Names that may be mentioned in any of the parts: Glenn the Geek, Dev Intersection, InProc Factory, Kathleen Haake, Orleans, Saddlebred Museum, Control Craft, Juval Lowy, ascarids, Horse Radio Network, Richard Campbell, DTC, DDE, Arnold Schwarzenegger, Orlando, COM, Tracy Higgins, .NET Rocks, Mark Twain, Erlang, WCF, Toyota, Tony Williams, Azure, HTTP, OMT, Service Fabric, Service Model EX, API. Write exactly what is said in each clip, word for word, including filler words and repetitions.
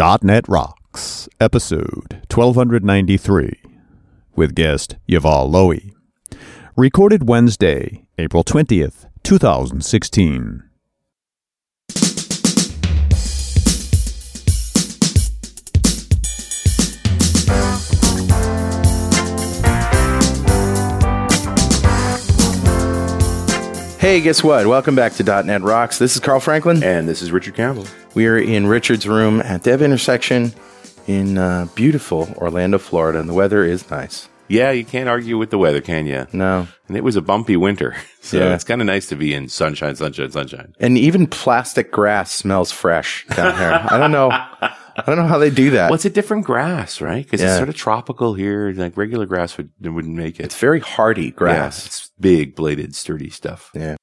dot net Rocks, episode twelve ninety-three, with guest Juval Lowy. Recorded Wednesday, April twentieth, twenty sixteen. Hey, guess what? Welcome back to .dot net Rocks. This is Carl Franklin. And this is Richard Campbell. We are in Richard's room at Dev Intersection in uh, beautiful Orlando, Florida, and the weather is nice. Yeah, you can't argue with the weather, can you? No. And it was a bumpy winter, so yeah. It's kind of nice to be in sunshine, sunshine, sunshine. And even plastic grass smells fresh down here. I don't know. I don't know how they do that. Well, it's a different grass, right? Because yeah. it's sort of tropical here. Like regular grass would, wouldn't make it. It's very hardy grass. Yeah, it's big, bladed, sturdy stuff. Yeah.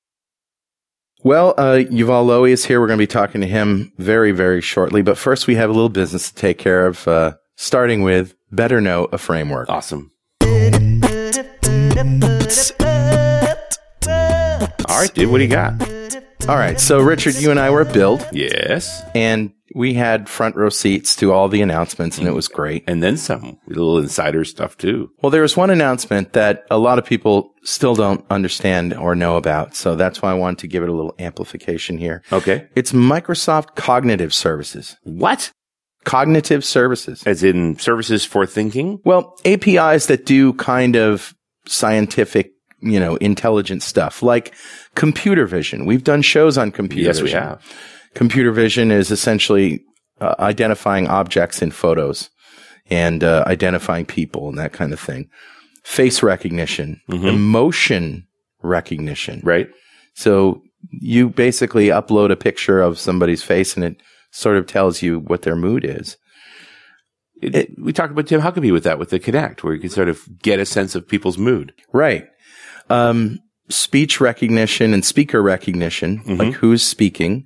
Well, uh, Juval Lowy is here. We're going to be talking to him very, very shortly. But first, we have a little business to take care of, uh, starting with Better Know a Framework. Awesome. All right, dude, what do you got? All right, so Richard, you and I were at Build. Yes. And we had front row seats to all the announcements, and it was great. And then some little insider stuff, too. Well, there was one announcement that a lot of people still don't understand or know about, so that's why I wanted to give it a little amplification here. Okay. It's Microsoft Cognitive Services. What? Cognitive Services. As in services for thinking? Well, A P Is that do kind of scientific, you know, intelligent stuff, like computer vision. We've done shows on computer yes, vision. Yes, we have. Computer vision is essentially uh, identifying objects in photos and uh, identifying people and that kind of thing. Face recognition, mm-hmm. emotion recognition. Right. So you basically upload a picture of somebody's face and it sort of tells you what their mood is. It, it, we talked about Tim Huckabee with that, with the Kinect, where you can sort of get a sense of people's mood. Right. Um, speech recognition and speaker recognition, mm-hmm. like who's speaking.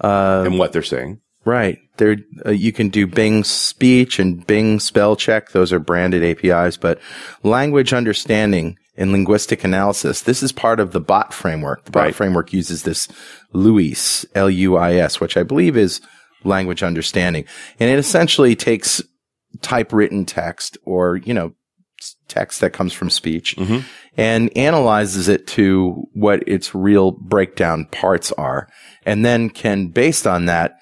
Um, and what they're saying. Right. There, uh, you can do Bing Speech and Bing Spell Check. Those are branded A P Is, but language understanding and linguistic analysis. This is part of the bot framework. The bot right. framework uses this LUIS, L U I S, which I believe is language understanding. And it essentially takes typewritten text or, you know, text that comes from speech mm-hmm. and analyzes it to what its real breakdown parts are, and then can, based on that,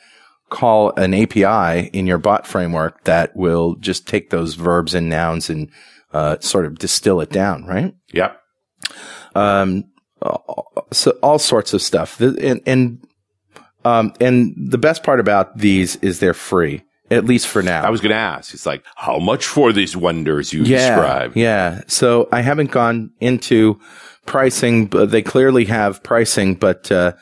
call an A P I in your bot framework that will just take those verbs and nouns and uh, sort of distill it down, right? Yeah. Um, so all sorts of stuff. And, and, um, and the best part about these is they're free. At least for now. I was going to ask. It's like, how much for these wonders you yeah, describe? Yeah. So I haven't gone into pricing, but they clearly have pricing, but uh,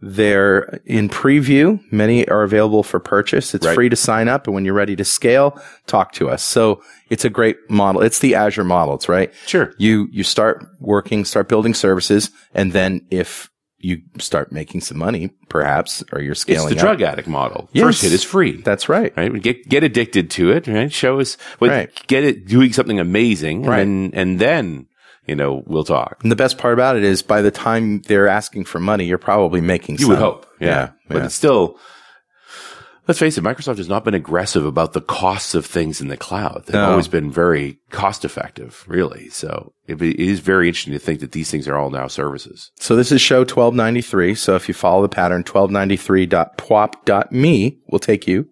they're in preview. Many are available for purchase. It's right. free to sign up. And when you're ready to scale, talk to us. So it's a great model. It's the Azure model, right? Sure. You, you start working, start building services. And then if you start making some money, perhaps, or you're scaling up. It's the up. drug addict model. Yes. First hit is free. That's right. Right? Get get addicted to it, right? Show us, well, right. get it doing something amazing, right. and, and then, you know, we'll talk. And the best part about it is by the time they're asking for money, you're probably making some. You would hope. Yeah. yeah. But yeah. it's still... Let's face it, Microsoft has not been aggressive about the costs of things in the cloud. They've no. always been very cost effective, really. So it is very interesting to think that these things are all now services. So this is show twelve ninety-three. So if you follow the pattern, twelve ninety-three dot pwop dot me will take you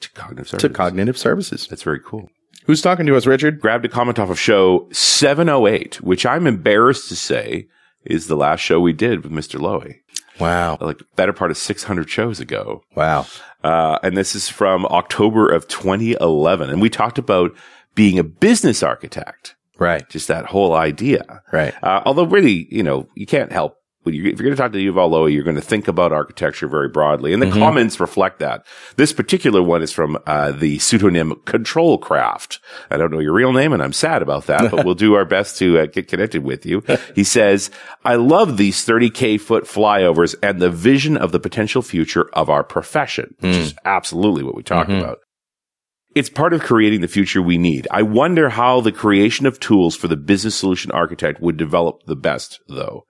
to cognitive services. To cognitive services. That's very cool. Who's talking to us, Richard? Grabbed a comment off of show seven oh eight, which I'm embarrassed to say is the last show we did with Mister Lowy. Wow. Like the better part of six hundred shows ago. Wow. Uh, and this is from October of twenty eleven. And we talked about being a business architect. Right. Just that whole idea. Right. Uh, although really, you know, you can't help. If you're going to talk to Juval Lowy, you're going to think about architecture very broadly. And the mm-hmm. comments reflect that. This particular one is from uh, the pseudonym Control Craft. I don't know your real name, and I'm sad about that, but we'll do our best to uh, get connected with you. He says, I love these thirty K foot flyovers and the vision of the potential future of our profession, which mm. is absolutely what we talked mm-hmm. about. It's part of creating the future we need. I wonder how the creation of tools for the business solution architect would develop the best, though.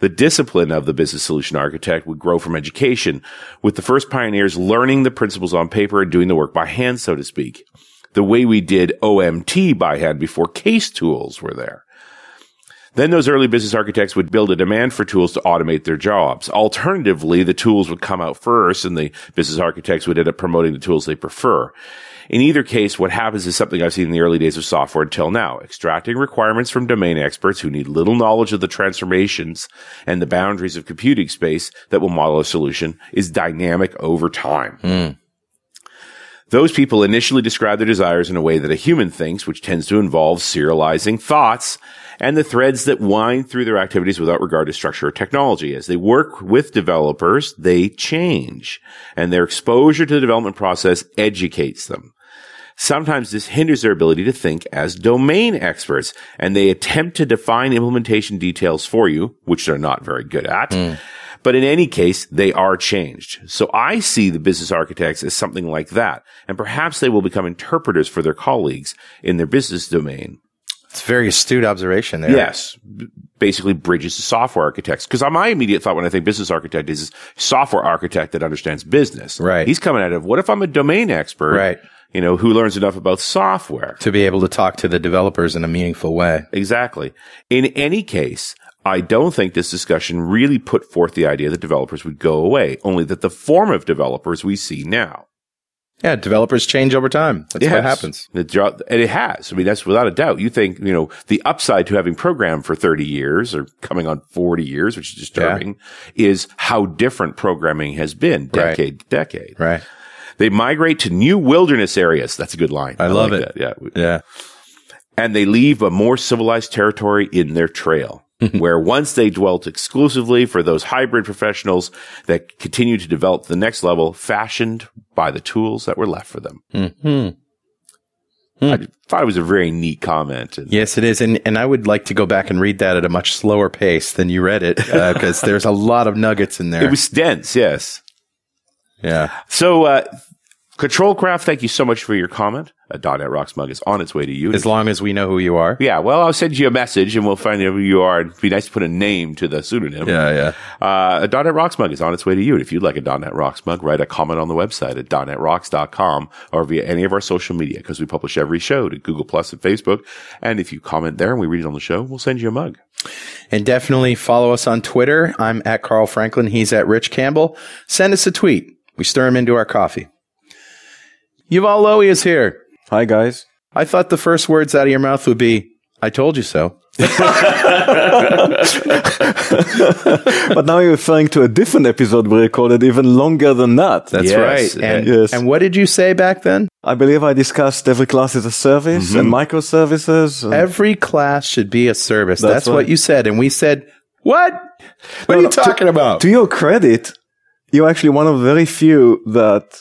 The discipline of the business solution architect would grow from education, with the first pioneers learning the principles on paper and doing the work by hand, so to speak, the way we did O M T by hand before case tools were there. Then those early business architects would build a demand for tools to automate their jobs. Alternatively, the tools would come out first and the business architects would end up promoting the tools they prefer. In either case, what happens is something I've seen in the early days of software until now, extracting requirements from domain experts who need little knowledge of the transformations and the boundaries of computing space that will model a solution is dynamic over time. Mm. Those people initially describe their desires in a way that a human thinks, which tends to involve serializing thoughts and the threads that wind through their activities without regard to structure or technology. As they work with developers, they change, and their exposure to the development process educates them. Sometimes this hinders their ability to think as domain experts, and they attempt to define implementation details for you, which they're not very good at. Mm. But in any case, they are changed. So I see the business architects as something like that, and perhaps they will become interpreters for their colleagues in their business domain. It's a very astute observation there. Yes. Basically bridges to software architects. Because my immediate thought when I think business architect is, is software architect that understands business. Right. He's coming out of, what if I'm a domain expert? Right. You know, who learns enough about software to be able to talk to the developers in a meaningful way. Exactly. In any case, I don't think this discussion really put forth the idea that developers would go away, only that the form of developers we see now. Yeah, developers change over time. That's yes. what happens. The job, and it has. I mean, that's without a doubt. You think, you know, the upside to having programmed for thirty years or coming on forty years, which is disturbing, yeah. is how different programming has been decade right. to decade. Right. They migrate to new wilderness areas. That's a good line. I, I love like it. That. Yeah. Yeah. And they leave a more civilized territory in their trail. Where once they dwelt exclusively for those hybrid professionals that continue to develop the next level, fashioned by the tools that were left for them. Mm-hmm. Mm. I thought it was a very neat comment. And yes, it is. And and I would like to go back and read that at a much slower pace than you read it, because uh, there's a lot of nuggets in there. It was dense, yes. Yeah. So, uh, Control Craft, thank you so much for your comment. A .NET Rocks mug is on its way to you. As long as we know who you are. Yeah, well, I'll send you a message and we'll find out who you are. It'd be nice to put a name to the pseudonym. Yeah, yeah. Uh, a .NET Rocks mug is on its way to you. And if you'd like a .NET Rocks mug, write a comment on the website at dot net rocks dot com or via any of our social media, because we publish every show to Google Plus and Facebook. And if you comment there and we read it on the show, we'll send you a mug. And definitely follow us on Twitter. I'm at Carl Franklin. He's at Rich Campbell. Send us a tweet. We stir him into our coffee. Juval Lowy is here. Hi, guys. I thought the first words out of your mouth would be, I told you so. But now you're referring to a different episode we recorded even longer than that. That's yes, right. And, yes. and what did you say back then? I believe I discussed every class is a service mm-hmm. and microservices. And every class should be a service. That's, that's right. what you said. And we said, what? What no, are you no, talking to, about? To your credit, you're actually one of the very few that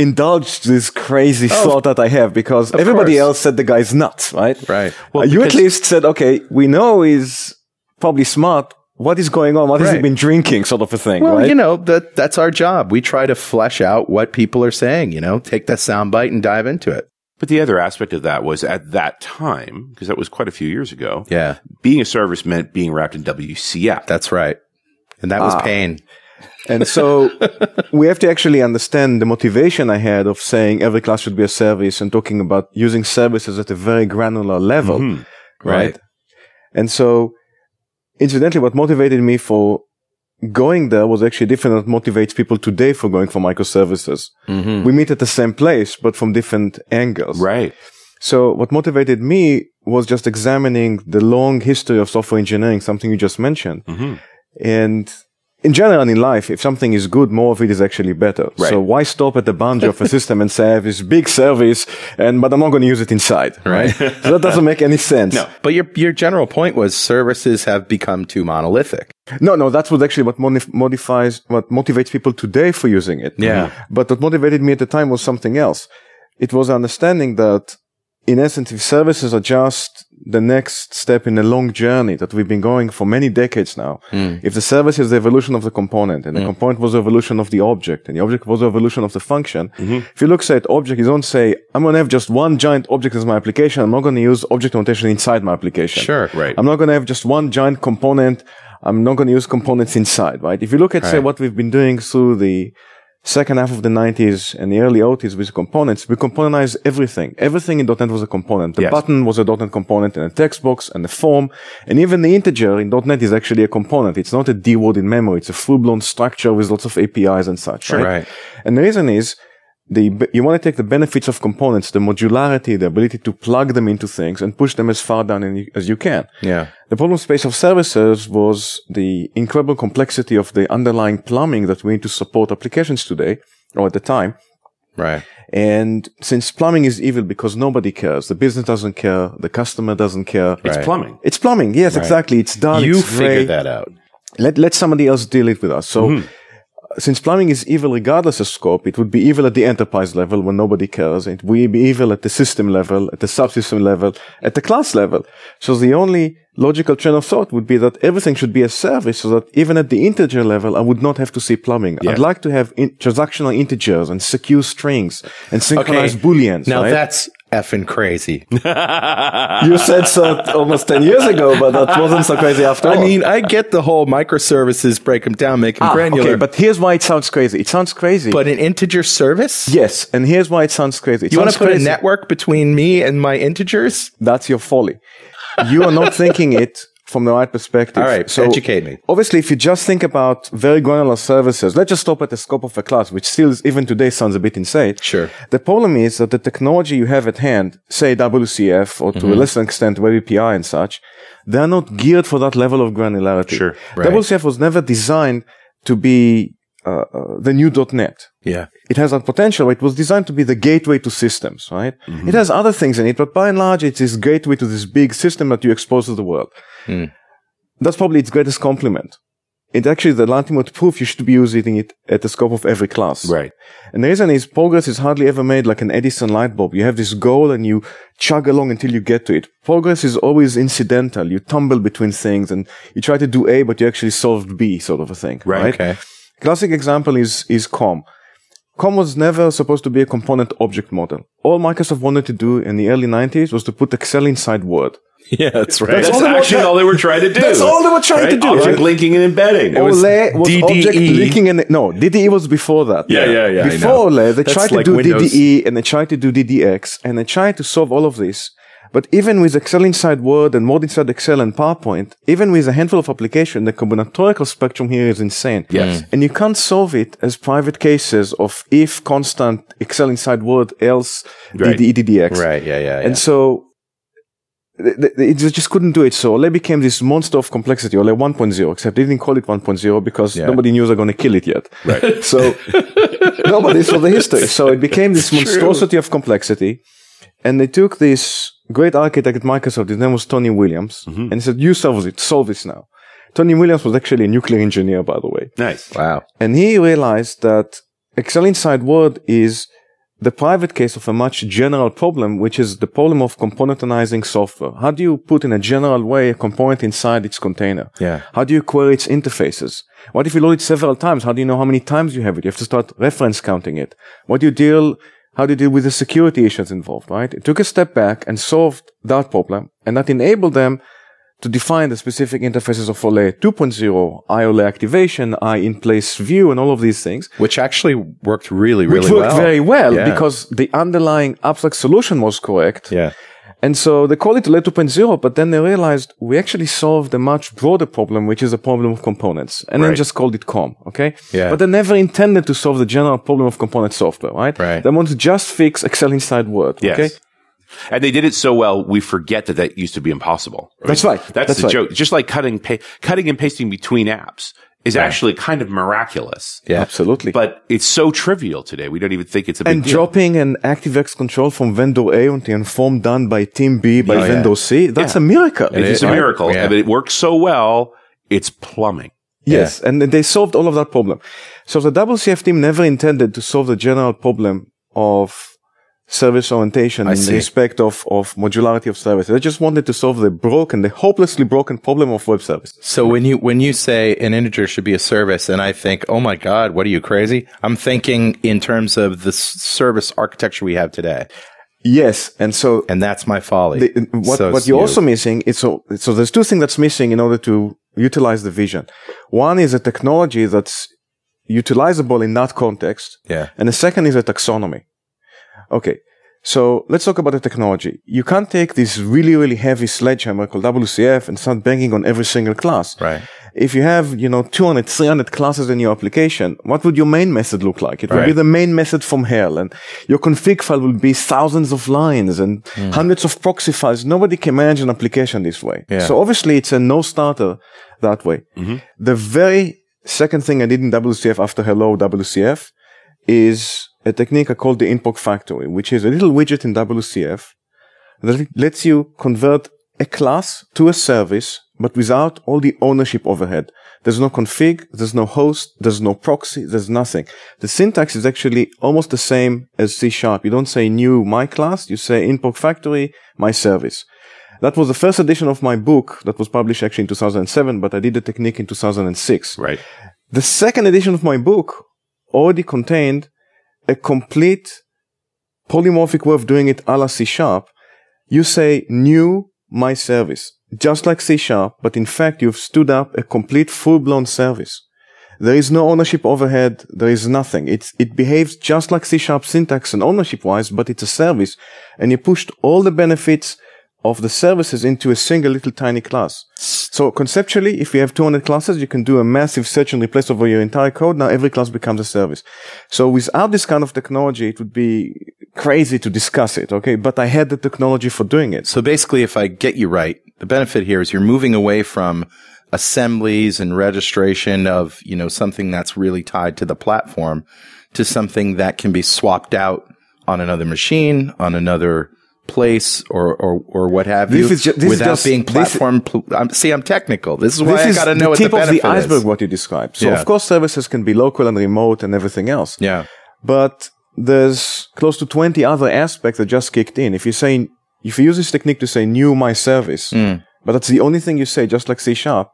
indulged this crazy oh, thought that I have, because everybody course. else said the guy's nuts, right? Right. Well, uh, you at least said, okay, we know he's probably smart. What is going on? What right. has he been drinking? Sort of a thing, well, right? Well, you know, that that's our job. We try to flesh out what people are saying, you know, take that soundbite and dive into it. But the other aspect of that was at that time, because that was quite a few years ago, yeah. being a service meant being wrapped in W C F. That's right. And that ah. was pain. And so we have to actually understand the motivation I had of saying every class should be a service and talking about using services at a very granular level, mm-hmm. right? right? And so incidentally, what motivated me for going there was actually different than what motivates people today for going for microservices. Mm-hmm. We meet at the same place, but from different angles. Right. So what motivated me was just examining the long history of software engineering, something you just mentioned. Mm-hmm. And in general, in life, if something is good, more of it is actually better. Right. So why stop at the boundary of a system and say, I have this big service, and but I'm not going to use it inside, right? So that doesn't make any sense. No. But your your general point was services have become too monolithic. No, no, that's what actually what modif- modifies, what motivates people today for using it. Yeah. Mm-hmm. But what motivated me at the time was something else. It was understanding that, in essence, if services are just the next step in a long journey that we've been going for many decades now, mm. if the service is the evolution of the component, and the mm. component was the evolution of the object, and the object was the evolution of the function, mm-hmm. if you look, say, at object, you don't say, I'm going to have just one giant object as my application. I'm not going to use object notation inside my application. Sure, right. I'm not going to have just one giant component. I'm not going to use components inside, right? If you look at, right. say, what we've been doing through the second half of the nineties and the early aughties with components, we componentized everything. Everything in .NET was a component. The yes. button was a .NET component and a text box and a form. And even the integer in .NET is actually a component. It's not a D word in memory. It's a full-blown structure with lots of A P Is and such, sure, right? right? And the reason is, The, you want to take the benefits of components, the modularity, the ability to plug them into things and push them as far down in, as you can. Yeah. The problem space of services was the incredible complexity of the underlying plumbing that we need to support applications today, or at the time. Right. And since plumbing is evil because nobody cares, the business doesn't care, the customer doesn't care. Right. It's plumbing. It's plumbing. Yes, right. exactly. It's done. You it's figured gray. that out. Let, let somebody else deal it with us. So. Mm-hmm. Since plumbing is evil regardless of scope, it would be evil at the enterprise level when nobody cares. It would be evil at the system level, at the subsystem level, at the class level. So the only logical train of thought would be that everything should be a service so that even at the integer level, I would not have to see plumbing. Yeah. I'd like to have in- transactional integers and secure strings and synchronized okay. booleans. Now right? that's effing crazy. You said so almost ten years ago, but that wasn't so crazy after I all. I mean, I get the whole microservices, break them down, make them ah, granular. Okay, but here's why it sounds crazy. It sounds crazy. But an integer service? Yes, and here's why it sounds crazy. It you want to put crazy. a network between me and my integers? That's your folly. You are not thinking it from the right perspective. All right, so educate me. Obviously, if you just think about very granular services, let's just stop at the scope of a class, which still is, even today sounds a bit insane. Sure. The problem is that the technology you have at hand, say W C F or to mm-hmm. a lesser extent Web A P I and such, they're not geared for that level of granularity. Sure. Right. W C F was never designed to be uh, uh, the new .NET. Yeah. It has that potential. It was designed to be the gateway to systems, right? Mm-hmm. It has other things in it, but by and large, it's this gateway to this big system that you expose to the world. Mm. That's probably its greatest compliment. It's actually the ultimate proof you should be using it at the scope of every class. Right. And the reason is progress is hardly ever made like an Edison light bulb. You have this goal and you chug along until you get to it. Progress is always incidental. You tumble between things and you try to do A, but you actually solved B, sort of a thing. Right. right? Okay. Classic example is, is C O M. C O M was never supposed to be a component object model. All Microsoft wanted to do in the early nineties was to put Excel inside Word. Yeah, that's right. That's, that's all actually all they were trying to do. That's all they were trying right? to do. Object right? linking and embedding. It was O L E was D D E. Object linking and... No, D D E was before that. Yeah, yeah, yeah. yeah before O L E, they that's tried to like do Windows. D D E and they tried to do D D X and they tried to solve all of this. But even with Excel inside Word and Word inside Excel and PowerPoint, even with a handful of applications, the combinatorial spectrum here is insane. Yes. Mm. And you can't solve it as private cases of if constant Excel inside Word, else right. D D E, D D X. Right, yeah, yeah. And yeah. so th- th- it just couldn't do it. So O L E became this monster of complexity, O L E one point oh, except they didn't call it one point oh because yeah. nobody knew they were going to kill it yet. Right. So nobody saw the history. So it became this it's monstrosity true. of complexity. And they took this great architect at Microsoft, his name was Tony Williams, mm-hmm. and he said, you solve it, solve this now. Tony Williams was actually a nuclear engineer, by the way. Nice. Wow. And he realized that Excel inside Word is the private case of a much general problem, which is the problem of componentizing software. How do you put in a general way a component inside its container? Yeah. How do you query its interfaces? What if you load it several times? How do you know how many times you have it? You have to start reference counting it. What do you deal How do you deal with the security issues involved, right? It took a step back and solved that problem, and that enabled them to define the specific interfaces of O L E two point oh, I O L E activation, I in place view, and all of these things. Which actually worked really, really well. Which worked well. very well yeah. because the underlying abstract solution was correct. Yeah. And so they call it O L E two point oh, but then they realized we actually solved a much broader problem, which is a problem of components, and right. then just called it C O M, okay? Yeah. But they never intended to solve the general problem of component software, right? Right. They wanted to just fix Excel inside Word, yes. okay? And they did it so well, we forget that that used to be impossible. I that's mean, right. That's, that's the right. joke. Just like cutting, pa- cutting and pasting between apps is right. actually kind of miraculous. Yeah, absolutely. But it's so trivial today. We don't even think it's a big and deal. And dropping an ActiveX control from vendor A onto a form done by team B by oh, vendor yeah. C, that's yeah. a miracle. It, it's right? a miracle. Yeah. But it works so well, it's plumbing. Yes, yeah. and they solved all of that problem. So the W C F team never intended to solve the general problem of service orientation I in see. respect of, of modularity of service. I just wanted to solve the broken, the hopelessly broken problem of web service. So when you, when you say an integer should be a service and I think, oh my God, what are you crazy? I'm thinking in terms of the service architecture we have today. Yes. And so. And that's my folly. The, what, so what you're you. also missing is so, so there's two things that's missing in order to utilize the vision. One is a technology that's utilizable in that context. Yeah. And the second is a taxonomy. Okay. So let's talk about the technology. You can't take this really, really heavy sledgehammer called W C F and start banging on every single class. Right. If you have, you know, two hundred, three hundred classes in your application, what would your main method look like? It right. would be the main method from hell, and your config file will be thousands of lines and mm. hundreds of proxy files. Nobody can manage an application this way. Yeah. So obviously it's a no-starter that way. Mm-hmm. The very second thing I did in W C F after hello W C F is a technique I call the InProc Factory, which is a little widget in W C F that lets you convert a class to a service, but without all the ownership overhead. There's no config, there's no host, there's no proxy, there's nothing. The syntax is actually almost the same as C Sharp. You don't say new my class, you say InProc Factory, my service. That was the first edition of my book that was published actually in two thousand seven, but I did the technique in two thousand six. Right. The second edition of my book already contained a complete polymorphic way of doing it a la C Sharp. You say new my service, just like C Sharp, but in fact, you've stood up a complete full-blown service. There is no ownership overhead. There is nothing. It's, it behaves just like C Sharp syntax and ownership-wise, but it's a service. And you pushed all the benefits of the services into a single little tiny class. So conceptually, if you have two hundred classes, you can do a massive search and replace over your entire code. Now every class becomes a service. So without this kind of technology, it would be crazy to discuss it. Okay. But I had the technology for doing it. So basically, if I get you right, the benefit here is you're moving away from assemblies and registration of, you know, something that's really tied to the platform to something that can be swapped out on another machine, on another place or, or, or what have this you is ju- this without is just, being platform. This, pl- I'm, see, I'm technical. This is why this I got to know what the benefit is. Tip of the iceberg, is. What you described. So yeah. Of course, services can be local and remote and everything else. Yeah. But there's close to twenty other aspects that just kicked in. If you say, if you use this technique to say new my service, mm. but that's the only thing you say, just like C Sharp,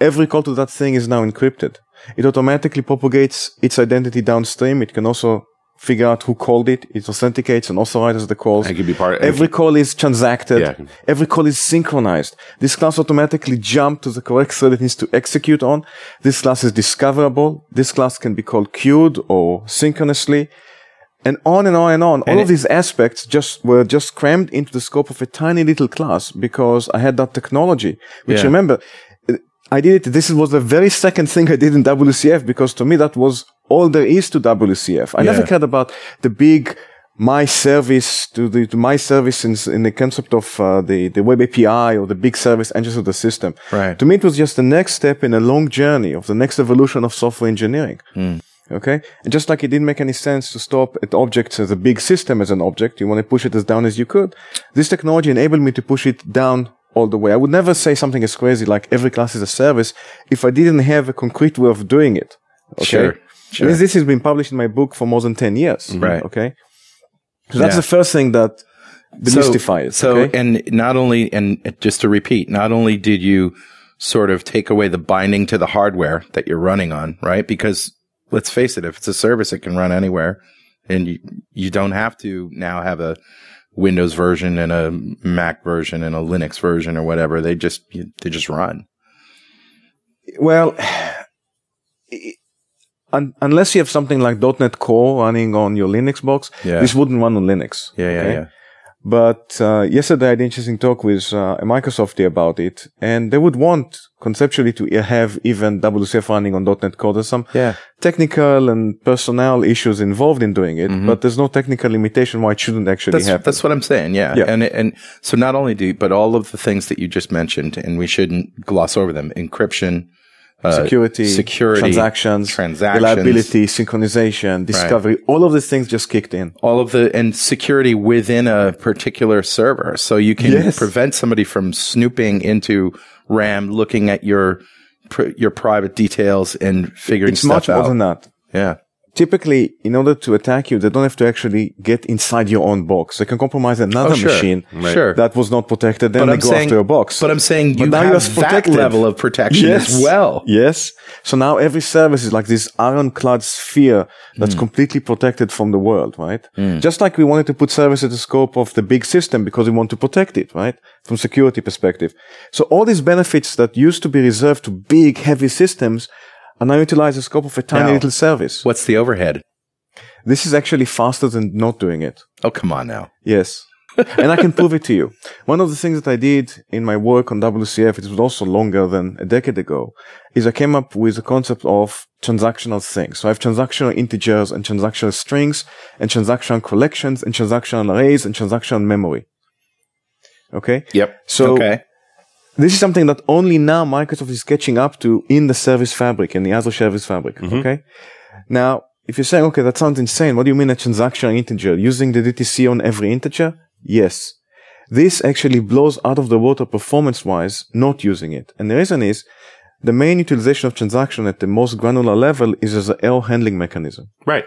every call to that thing is now encrypted. It automatically propagates its identity downstream. It can also figure out who called it. It authenticates and authorizes the calls. I could be part of every call is transacted. Yeah. Every call is synchronized. This class automatically jumps to the correct thread it needs to execute on. This class is discoverable. This class can be called queued or synchronously. And on and on and on. And all of these aspects just were just crammed into the scope of a tiny little class because I had that technology. Which yeah. remember, I did it. This was the very second thing I did in W C F because to me that was all there is to W C F. I yeah. never cared about the big my service to the to my service in, in the concept of uh, the, the web A P I or the big service engines of the system. Right. To me, it was just the next step in a long journey of the next evolution of software engineering. Mm. Okay. And just like it didn't make any sense to stop at objects as a big system as an object, you want to push it as down as you could. This technology enabled me to push it down all the way. I would never say something as crazy like every class is a service if I didn't have a concrete way of doing it. Okay. Sure. Sure. This, this has been published in my book for more than ten years. Mm-hmm. Right. Okay. So that's yeah. the first thing that demystifies. So, okay? so, and not only, and just to repeat, not only did you sort of take away the binding to the hardware that you're running on, right? Because let's face it, if it's a service, it can run anywhere and you, you don't have to now have a Windows version and a Mac version and a Linux version or whatever. They just, they just run. Well, it, Un- unless you have something like .NET Core running on your Linux box, yeah. this wouldn't run on Linux. Yeah, yeah, okay? yeah. But uh, yesterday I had an interesting talk with uh, Microsoft about it, and they would want conceptually to have even W C F running on .NET Core. There's some yeah. technical and personnel issues involved in doing it, mm-hmm. but there's no technical limitation why it shouldn't actually that's, happen. That's what I'm saying, yeah. yeah. And and so not only do, you, but all of the things that you just mentioned, and we shouldn't gloss over them, encryption, Uh, security, security, transactions, transactions, reliability, synchronization, discovery, right. all of these things just kicked in. All of the, and security within a particular server. So you can yes. prevent somebody from snooping into RAM, looking at your, your private details and figuring it's stuff out. It's much more than that. Yeah. typically, in order to attack you, they don't have to actually get inside your own box. They can compromise another oh, sure. machine right. that was not protected. Then but they I'm go saying, after your box. But I'm saying you now have that level of protection yes. as well. Yes. So now every service is like this ironclad sphere that's mm. completely protected from the world, right? Mm. Just like we wanted to put service at the scope of the big system because we want to protect it, right? From security perspective. So all these benefits that used to be reserved to big, heavy systems and now utilize the scope of a tiny now, little service. What's the overhead? This is actually faster than not doing it. Oh, come on now. Yes. And I can prove it to you. One of the things that I did in my work on W C F, it was also longer than a decade ago, is I came up with the concept of transactional things. So I have transactional integers and transactional strings and transactional collections and transactional arrays and transactional memory. Okay? Yep. So okay. This is something that only now Microsoft is catching up to in the Service Fabric, in the Azure Service Fabric, mm-hmm. okay? Now, if you're saying, okay, that sounds insane. What do you mean a transactional integer? Using the D T C on every integer? Yes. This actually blows out of the water performance-wise, not using it. And the reason is, the main utilization of transaction at the most granular level is as an error handling mechanism. Right.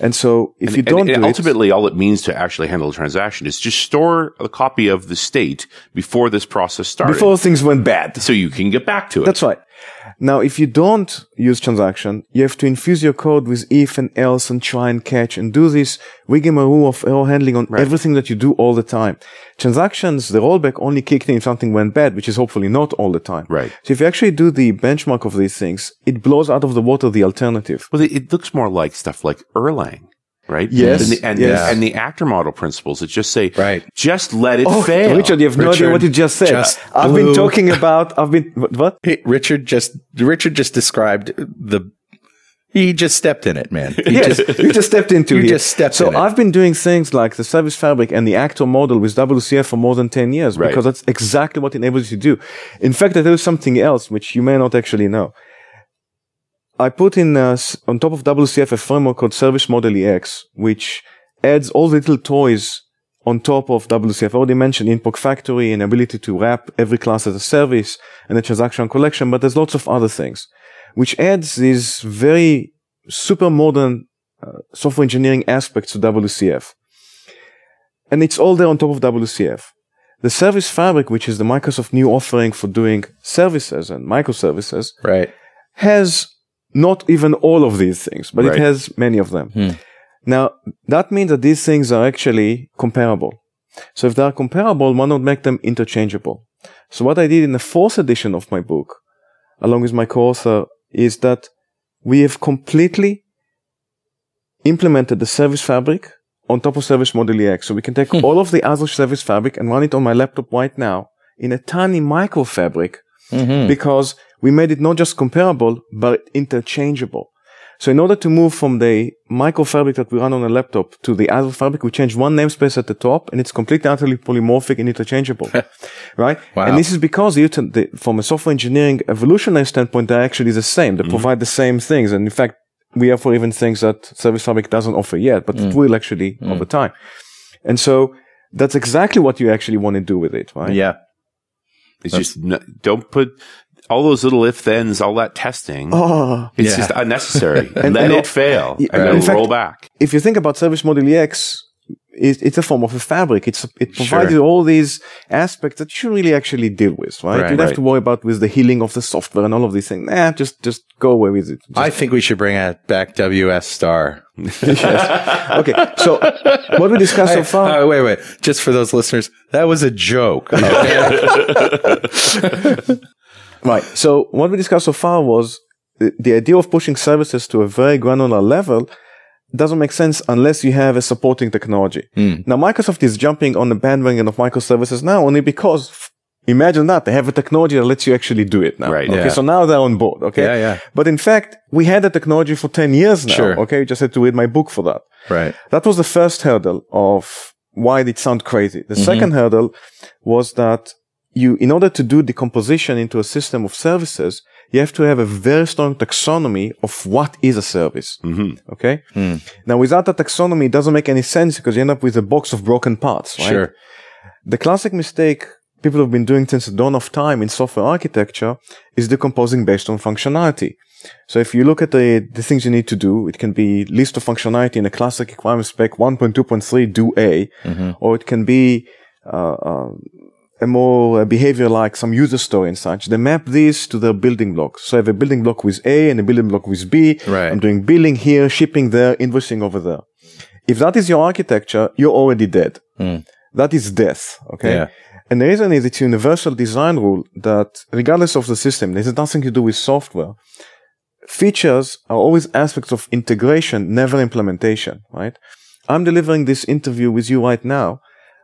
And so if and, you don't and, and do ultimately it, all it means to actually handle a transaction is just store a copy of the state before this process started. Before things went bad. So you can get back to it. That's right. Now, if you don't use transaction, you have to infuse your code with if and else and try and catch and do this rigmarole of error handling on right. everything that you do all the time. Transactions, the rollback only kicked in if something went bad, which is hopefully not all the time. Right. So if you actually do the benchmark of these things, it blows out of the water the alternative. Well, it looks more like stuff like Erlang. Right? Yes. And the, and, yes. The, and the actor model principles that just say, right. just let it oh, fail. Richard, you have Richard, no idea what you just said. Just I've blew. been talking about, I've been, what? Hey, Richard just, Richard just described the, he just stepped in it, man. He yes. Just, you just stepped into you it. You just stepped so in it. So I've been doing things like the Service Fabric and the actor model with W C F for more than ten years right. because that's exactly what enables you to do. In fact, there is something else which you may not actually know. I put in, uh, on top of W C F, a framework called Service Model E X, which adds all the little toys on top of W C F. I already mentioned InProc Factory and ability to wrap every class as a service and a transaction collection, but there's lots of other things, which adds these very super modern uh, software engineering aspects to W C F. And it's all there on top of W C F. The Service Fabric, which is the Microsoft new offering for doing services and microservices, right. has not even all of these things, but right. it has many of them. Hmm. Now, that means that these things are actually comparable. So if they are comparable, why not make them interchangeable? So what I did in the fourth edition of my book, along with my co-author, is that we have completely implemented the Service Fabric on top of Service Model E X. So we can take hmm. all of the Azure Service Fabric and run it on my laptop right now in a tiny micro fabric mm-hmm. because we made it not just comparable, but interchangeable. So in order to move from the micro fabric that we run on a laptop to the Azure fabric, we change one namespace at the top, and it's completely, utterly polymorphic and interchangeable, right? Wow. And this is because you, the, from a software engineering evolutionary standpoint, they're actually the same. They mm-hmm. provide the same things. And in fact, we have for even things that Service Fabric doesn't offer yet, but mm. it will actually mm. over time. And so that's exactly what you actually want to do with it, right? Yeah. It's that's- just, no, don't put... all those little if-thens, all that testing, oh, it's yeah. just unnecessary. and, Let and it fail yeah, and right. it'll fact, roll back. If you think about Service Model E X, it, it's a form of a fabric. It's, it provides sure. all these aspects that you really actually deal with, right? right you don't right. have to worry about with the healing of the software and all of these things. Nah, just, just go away with it. Just I think we should bring back W S Star. yes. Okay, so what we discussed so far... Uh, wait, wait. Just for those listeners, that was a joke. Okay? Right. So what we discussed so far was the, the idea of pushing services to a very granular level doesn't make sense unless you have a supporting technology. Mm. Now, Microsoft is jumping on the bandwagon of microservices now only because, imagine that, they have a technology that lets you actually do it now. Right. Okay. Yeah. So now they're on board. Okay. Yeah, yeah. But in fact, we had the technology for ten years now. Sure. Okay. You just had to read my book for that. Right. That was the first hurdle of why it sound crazy. The mm-hmm. second hurdle was that you, in order to do decomposition into a system of services, you have to have a very strong taxonomy of what is a service. Mm-hmm. Okay? Mm. Now, without a taxonomy, it doesn't make any sense because you end up with a box of broken parts, right? Sure. The classic mistake people have been doing since the dawn of time in software architecture is decomposing based on functionality. So if you look at the, the things you need to do, it can be list of functionality in a classic requirement spec one point two point three do A, mm-hmm. or it can be uh, uh, a more behavior like some user story and such. They map this to their building blocks. So I have a building block with A and a building block with B. Right. I'm doing billing here, shipping there, invoicing over there. If that is your architecture, you're already dead. Mm. That is death. Okay. Yeah. And the reason is it's a universal design rule that regardless of the system, this has nothing to do with software. Features are always aspects of integration, never implementation, right? I'm delivering this interview with you right now,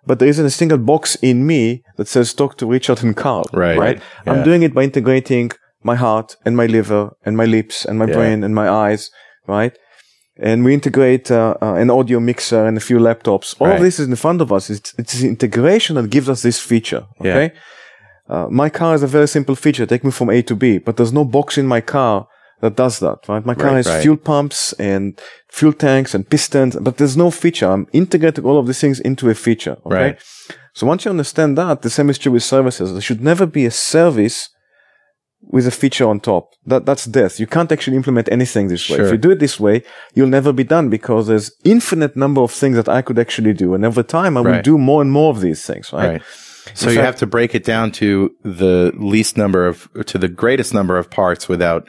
but there isn't a single box in me that says talk to Richard and Carl, right? right? Yeah. I'm doing it by integrating my heart and my liver and my lips and my yeah. brain and my eyes, right? And we integrate uh, uh, an audio mixer and a few laptops. All right. of this is in front of us. It's, it's integration that gives us this feature, okay? Yeah. Uh, my car is a very simple feature. Take me from A to B, but there's no box in my car that does that, right? My car right, has right. fuel pumps and fuel tanks and pistons, but there's no feature. I'm integrating all of these things into a feature, okay? Right. So once you understand that, the same is true with services. There should never be a service with a feature on top. That, that's death. You can't actually implement anything this way. Sure. If you do it this way, you'll never be done because there's infinite number of things that I could actually do. And over time, I right. will do more and more of these things, right? right. So In you fact, have to break it down to the least number of, to the greatest number of parts without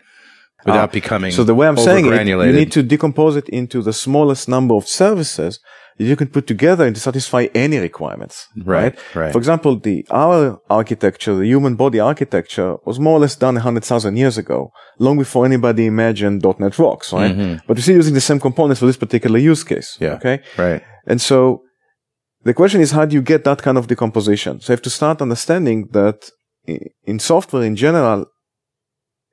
Without uh, becoming so the way I'm saying it, you need to decompose it into the smallest number of services that you can put together and to satisfy any requirements. Right, right. right. For example, the our architecture, the human body architecture, was more or less done one hundred thousand years ago, long before anybody imagined .NET Rocks, right? Mm-hmm. But we're still using the same components for this particular use case. Yeah. Okay. Right. And so the question is, how do you get that kind of decomposition? So you have to start understanding that in software in general,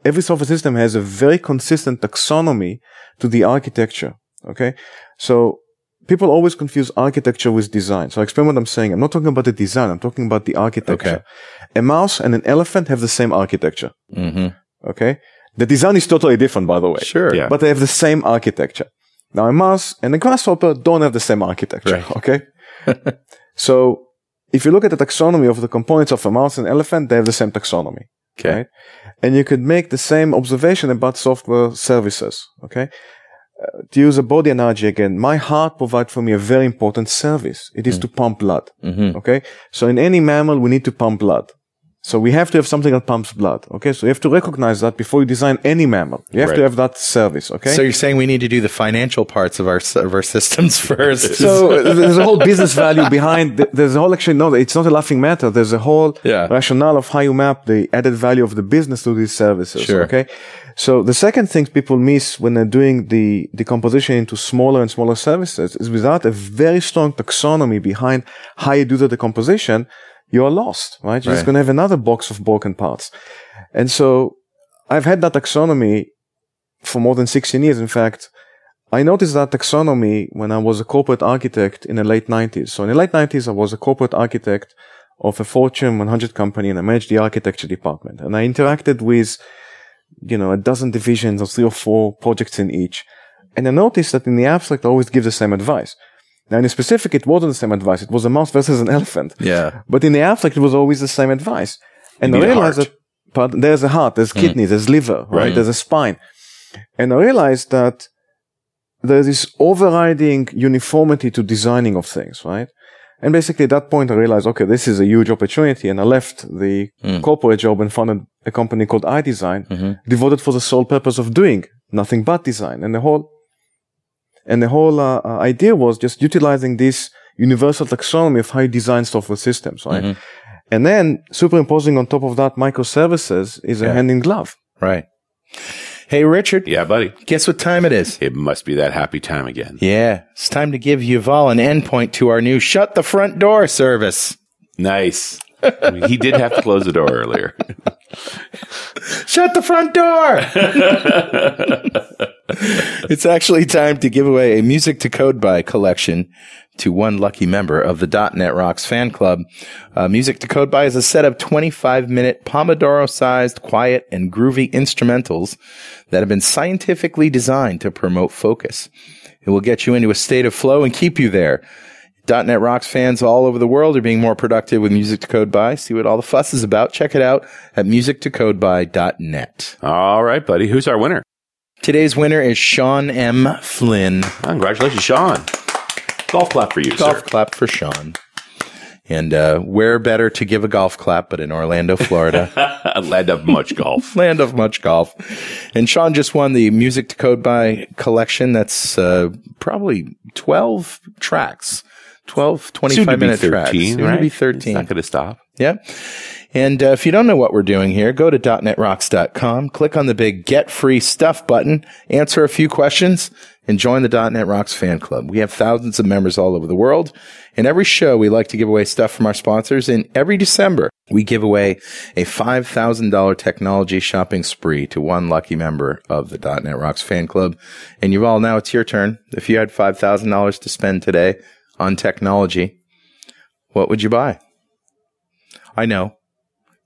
every software system has a very consistent taxonomy to the architecture, okay? So people always confuse architecture with design. So I explain what I'm saying. I'm not talking about the design. I'm talking about the architecture. Okay. A mouse and an elephant have the same architecture, mm-hmm. okay? The design is totally different, by the way. Sure. Yeah. But they have the same architecture. Now, a mouse and a grasshopper don't have the same architecture, right. okay? So if you look at the taxonomy of the components of a mouse and elephant, they have the same taxonomy. Okay. Right? And you could make the same observation about software services. Okay. Uh, to use a body analogy again, my heart provides for me a very important service. It is mm. to pump blood. Mm-hmm. Okay. So in any mammal, we need to pump blood. So we have to have something that pumps blood. Okay. So you have to recognize that before you design any mammal. You have right. to have that service. Okay. So you're saying we need to do the financial parts of our, of our systems first. So there's a whole business value behind. The, there's a whole, actually, no, it's not a laughing matter. There's a whole yeah. rationale of how you map the added value of the business to these services. Sure. Okay. So the second thing people miss when they're doing the decomposition into smaller and smaller services is without a very strong taxonomy behind how you do the decomposition, you're lost, right? You're right. just going to have another box of broken parts. And so I've had that taxonomy for more than sixteen years. In fact, I noticed that taxonomy when I was a corporate architect in the late nineties. So in the late nineties, I was a corporate architect of a Fortune one hundred company and I managed the architecture department. And I interacted with, you know, a dozen divisions or three or four projects in each. And I noticed that in the abstract, I always give the same advice. Now, in specific, it wasn't the same advice. It was a mouse versus an elephant. Yeah. But in the abstract, it was always the same advice. And I realized that pardon, there's a heart, there's mm. kidneys, there's liver, right? right? There's a spine. And I realized that there's this overriding uniformity to designing of things, right? And basically, at that point, I realized, okay, this is a huge opportunity. And I left the mm. corporate job and founded a company called iDesign, mm-hmm. devoted for the sole purpose of doing nothing but design. And the whole And the whole uh, idea was just utilizing this universal taxonomy of how you design software systems, right? Mm-hmm. And then superimposing on top of that microservices is yeah. a hand in glove. Right. Hey, Richard. Yeah, buddy. Guess what time it is? It must be that happy time again. Yeah. It's time to give Juval an endpoint to our new Shut the Front Door service. Nice. I mean, he did have to close the door earlier. Shut the front door! It's actually time to give away a Music to Code By collection to one lucky member of the .dot NET Rocks fan club. Uh, Music to Code By is a set of twenty-five minute Pomodoro-sized, quiet, and groovy instrumentals that have been scientifically designed to promote focus. It will get you into a state of flow and keep you there. dot net Rocks fans all over the world are being more productive with Music to Code By. See what all the fuss is about. Check it out at music to code by dot net. All right, buddy. Who's our winner? Today's winner is Sean M. Flynn. Congratulations, Sean. Golf clap for you, golf sir. Golf clap for Sean. And uh, where better to give a golf clap but in Orlando, Florida. Land of much golf. Land of much golf. And Sean just won the Music to Code By collection. That's uh, probably twelve tracks, twelve twenty-five-minute tracks. Soon to be thirteen. It's not going to stop. Yeah. And uh, if you don't know what we're doing here, go to dot net rocks dot com, click on the big Get Free Stuff button, answer a few questions, and join the .dot net Rocks fan club. We have thousands of members all over the world. In every show, we like to give away stuff from our sponsors. And every December, we give away a five thousand dollars technology shopping spree to one lucky member of the .dot net Rocks fan club. And you all, now it's your turn. If you had five thousand dollars to spend today on technology, what would you buy? I know.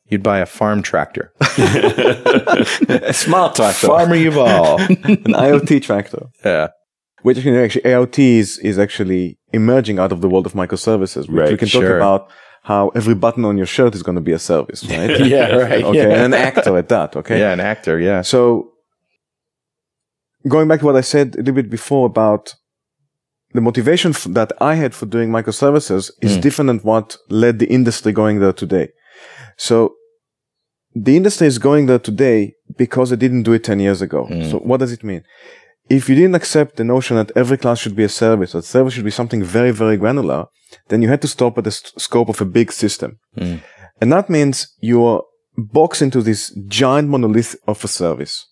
You'd buy a farm tractor. A smart tractor. Farmer Yuval. An IoT tractor. Yeah. Which, you know, actually, IoT is, is actually emerging out of the world of microservices. Right, we can sure. talk about how every button on your shirt is going to be a service, right? Yeah, right. Okay, yeah. And an actor at that, okay? Yeah, an actor, yeah. So, going back to what I said a little bit before about the motivation f- that I had for doing microservices is mm. different than what led the industry going there today. So, the industry is going there today because it didn't do it ten years ago. Mm. So, what does it mean? If you didn't accept the notion that every class should be a service, that service should be something very, very granular, then you had to stop at the st- scope of a big system. Mm. And that means you are boxed into this giant monolith of a service.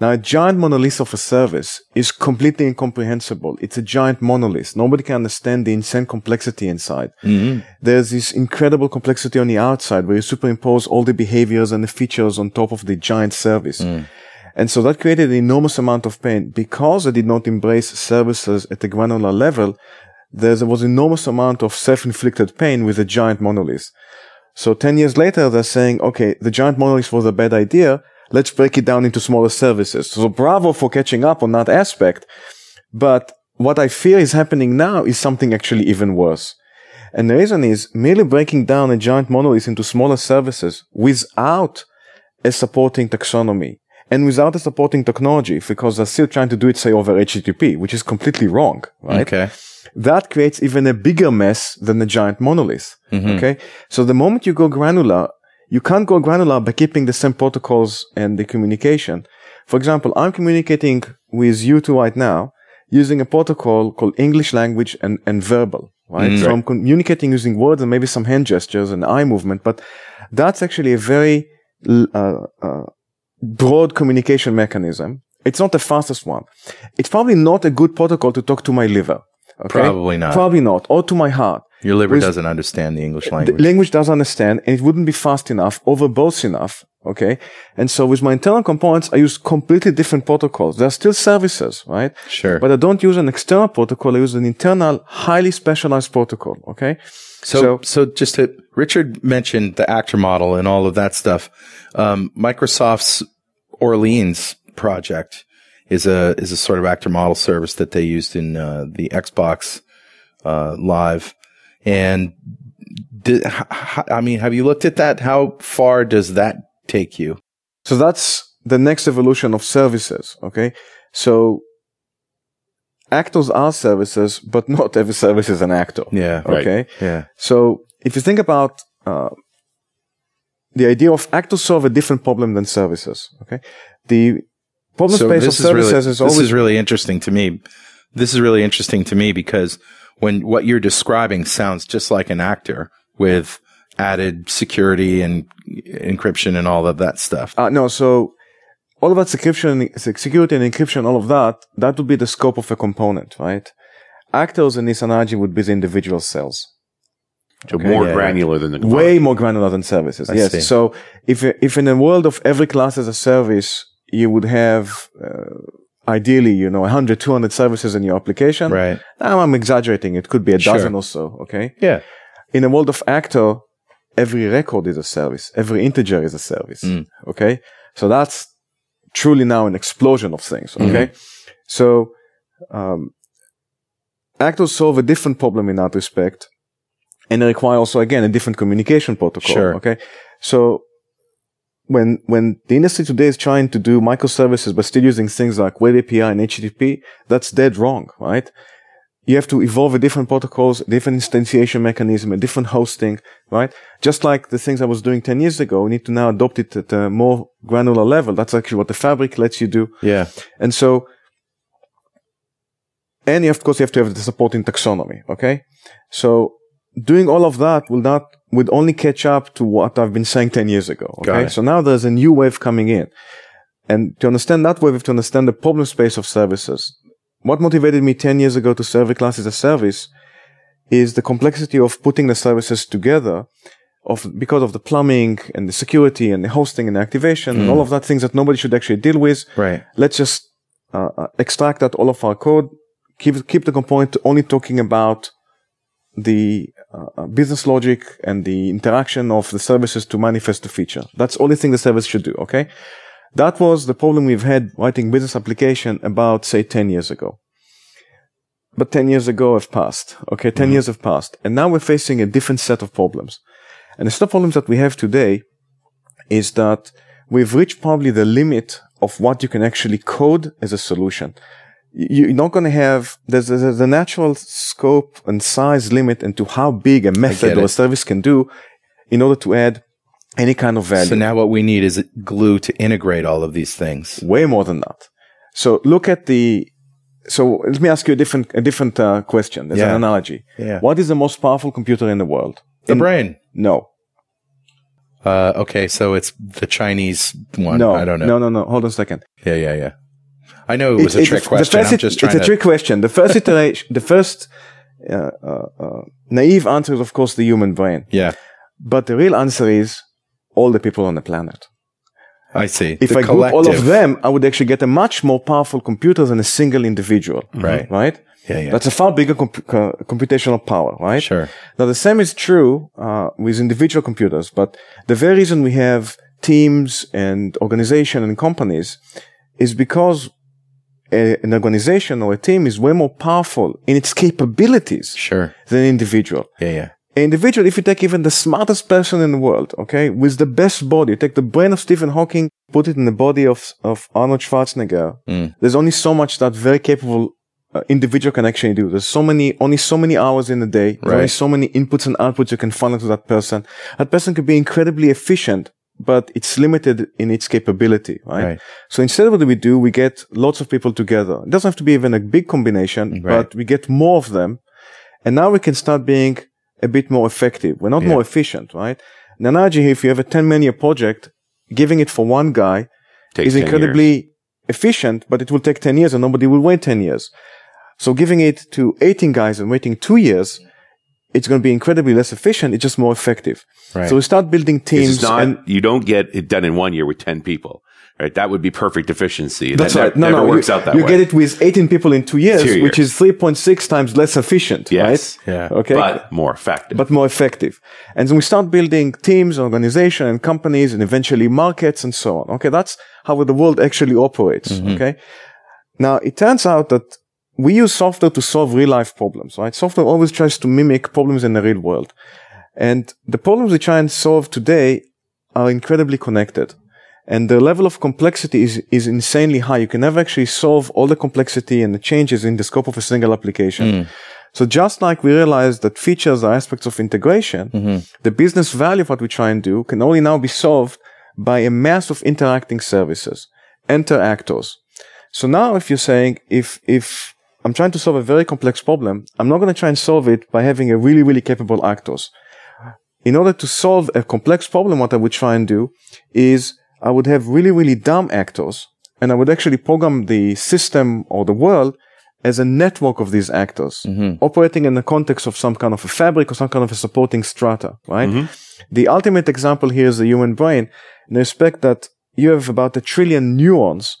Now, a giant monolith of a service is completely incomprehensible. It's a giant monolith. Nobody can understand the insane complexity inside. Mm-hmm. There's this incredible complexity on the outside where you superimpose all the behaviors and the features on top of the giant service. Mm. And so that created an enormous amount of pain. Because I did not embrace services at the granular level, there was an enormous amount of self-inflicted pain with a giant monolith. So ten years later, they're saying, okay, the giant monolith was a bad idea. Let's break it down into smaller services. So bravo for catching up on that aspect. But what I fear is happening now is something actually even worse. And the reason is merely breaking down a giant monolith into smaller services without a supporting taxonomy and without a supporting technology, because they're still trying to do it, say, over H T T P, which is completely wrong, right? Okay. That creates even a bigger mess than the giant monolith. Mm-hmm. Okay. So the moment you go granular, you can't go granular by keeping the same protocols and the communication. For example, I'm communicating with you two right now using a protocol called English language and, and verbal, right? Mm, so right. I'm communicating using words and maybe some hand gestures and eye movement, but that's actually a very uh, uh, broad communication mechanism. It's not the fastest one. It's probably not a good protocol to talk to my liver. Okay? Probably not. Probably not. Or to my heart. Your liver With, doesn't understand the English language. The language doesn't understand, and it wouldn't be fast enough or verbose enough. Okay. And so with my internal components, I use completely different protocols. They're still services, right? Sure. But I don't use an external protocol. I use an internal, highly specialized protocol. Okay. So, so, so just to, Richard mentioned the actor model and all of that stuff. Um, Microsoft's Orleans project is a, is a sort of actor model service that they used in, uh, the Xbox, uh, Live. And did, I mean, have you looked at that? How far does that take you? So that's the next evolution of services. Okay. So actors are services, but not every service is an actor. Yeah. Okay. Right. Yeah. So if you think about, uh, the idea of actors solve a different problem than services. Okay. The problem so space of services is, really, is always. This is really interesting to me. This is really interesting to me because when what you're describing sounds just like an actor with added security and encryption and all of that stuff. Uh, no, so all of that security and encryption, all of that, that would be the scope of a component, right? Actors in this analogy would be the individual cells. So okay. more yeah, granular yeah. than the component. Way more granular than services, I yes. See. So if if in a world of every class as a service, you would have... Uh, Ideally, you know, one hundred, two hundred services in your application. Right. Now I'm exaggerating. It could be a sure. dozen or so. Okay. Yeah. In a world of actor, every record is a service. Every integer is a service. Mm. Okay. So that's truly now an explosion of things. Okay. Mm-hmm. So, um, actors solve a different problem in that respect, and they require also, again, a different communication protocol. Sure. Okay. So when, when the industry today is trying to do microservices, but still using things like Web A P I and H T T P, that's dead wrong, right? You have to evolve a different protocols, different instantiation mechanism, a different hosting, right? Just like the things I was doing ten years ago, we need to now adopt it at a more granular level. That's actually what the fabric lets you do. Yeah. And so, and you have, of course, you have to have the support in taxonomy, okay? So doing all of that will not, would only catch up to what I've been saying ten years ago, okay? So now there's a new wave coming in. And to understand that wave, we have to understand the problem space of services. What motivated me ten years ago to serve a class as a service is the complexity of putting the services together of because of the plumbing and the security and the hosting and the activation mm. and all of that things that nobody should actually deal with. Right. Let's just uh, extract out all of our code, keep, keep the component only talking about the uh, business logic and the interaction of the services to manifest the feature. That's the only thing the service should do, okay? That was the problem we've had writing business application about, say, ten years ago. But ten years ago have passed. Okay, ten mm-hmm. years have passed. And now we're facing a different set of problems. And the set of problems that we have today is that we've reached probably the limit of what you can actually code as a solution. You're not going to have, there's, there's a natural scope and size limit into how big a method or a service can do in order to add any kind of value. So now what we need is glue to integrate all of these things. Way more than that. So look at the, so let me ask you a different, a different uh, question as yeah. an analogy. Yeah. What is the most powerful computer in the world? The in, brain. No. Uh, okay. So it's the Chinese one. No, I don't know. No, no, no. Hold on a second. Yeah, yeah, yeah. I know it was it, a trick it, question. I'm it, just trying it's to. It's a trick question. The first iteration, the first, uh, uh, uh, naive answer is of course the human brain. Yeah. But the real answer is, all the people on the planet. I see. If the I group all of them, I would actually get a much more powerful computer than a single individual. Right. Right? Yeah, yeah. That's a far bigger comp- uh, computational power, right? Sure. Now, the same is true uh, with individual computers, but the very reason we have teams and organization and companies is because a, an organization or a team is way more powerful in its capabilities sure. than an individual. Yeah, yeah. Individual, if you take even the smartest person in the world, okay, with the best body, you take the brain of Stephen Hawking, put it in the body of of Arnold Schwarzenegger. Mm. There's only so much that very capable uh, individual can actually do. There's so many, only so many hours in a day. Right. Only so many inputs and outputs you can funnel to that person. That person could be incredibly efficient, but it's limited in its capability, right? right? So instead of what we do, we get lots of people together. It doesn't have to be even a big combination, right. but we get more of them, and now we can start being a bit more effective. We're not yeah. more efficient, right? An analogy here, if you have a ten-man-year project, giving it for one guy is incredibly years. efficient, but it will take ten years and nobody will wait ten years. So giving it to eighteen guys and waiting two years, it's going to be incredibly less efficient. It's just more effective. Right. So we start building teams. Not, and you don't get it done in one year with ten people. Right, that would be perfect efficiency. That's that right. Never, no, never no, works you, out that you way. You get it with eighteen people in two years, two years. Which is three point six times less efficient. Yes. Right? Yeah. Okay. But more effective. But more effective. And so we start building teams, organization, and companies, and eventually markets and so on. Okay. That's how the world actually operates. Mm-hmm. Okay. Now it turns out that we use software to solve real life problems. Right. Software always tries to mimic problems in the real world, and the problems we try and solve today are incredibly connected. And the level of complexity is, is insanely high. You can never actually solve all the complexity and the changes in the scope of a single application. Mm. So just like we realized that features are aspects of integration, mm-hmm. the business value of what we try and do can only now be solved by a mass of interacting services, interactors. So now if you're saying, if, if I'm trying to solve a very complex problem, I'm not going to try and solve it by having a really, really capable actors. In order to solve a complex problem, what I would try and do is I would have really, really dumb actors, and I would actually program the system or the world as a network of these actors mm-hmm. operating in the context of some kind of a fabric or some kind of a supporting strata, right? Mm-hmm. The ultimate example here is the human brain in the respect that you have about a trillion neurons,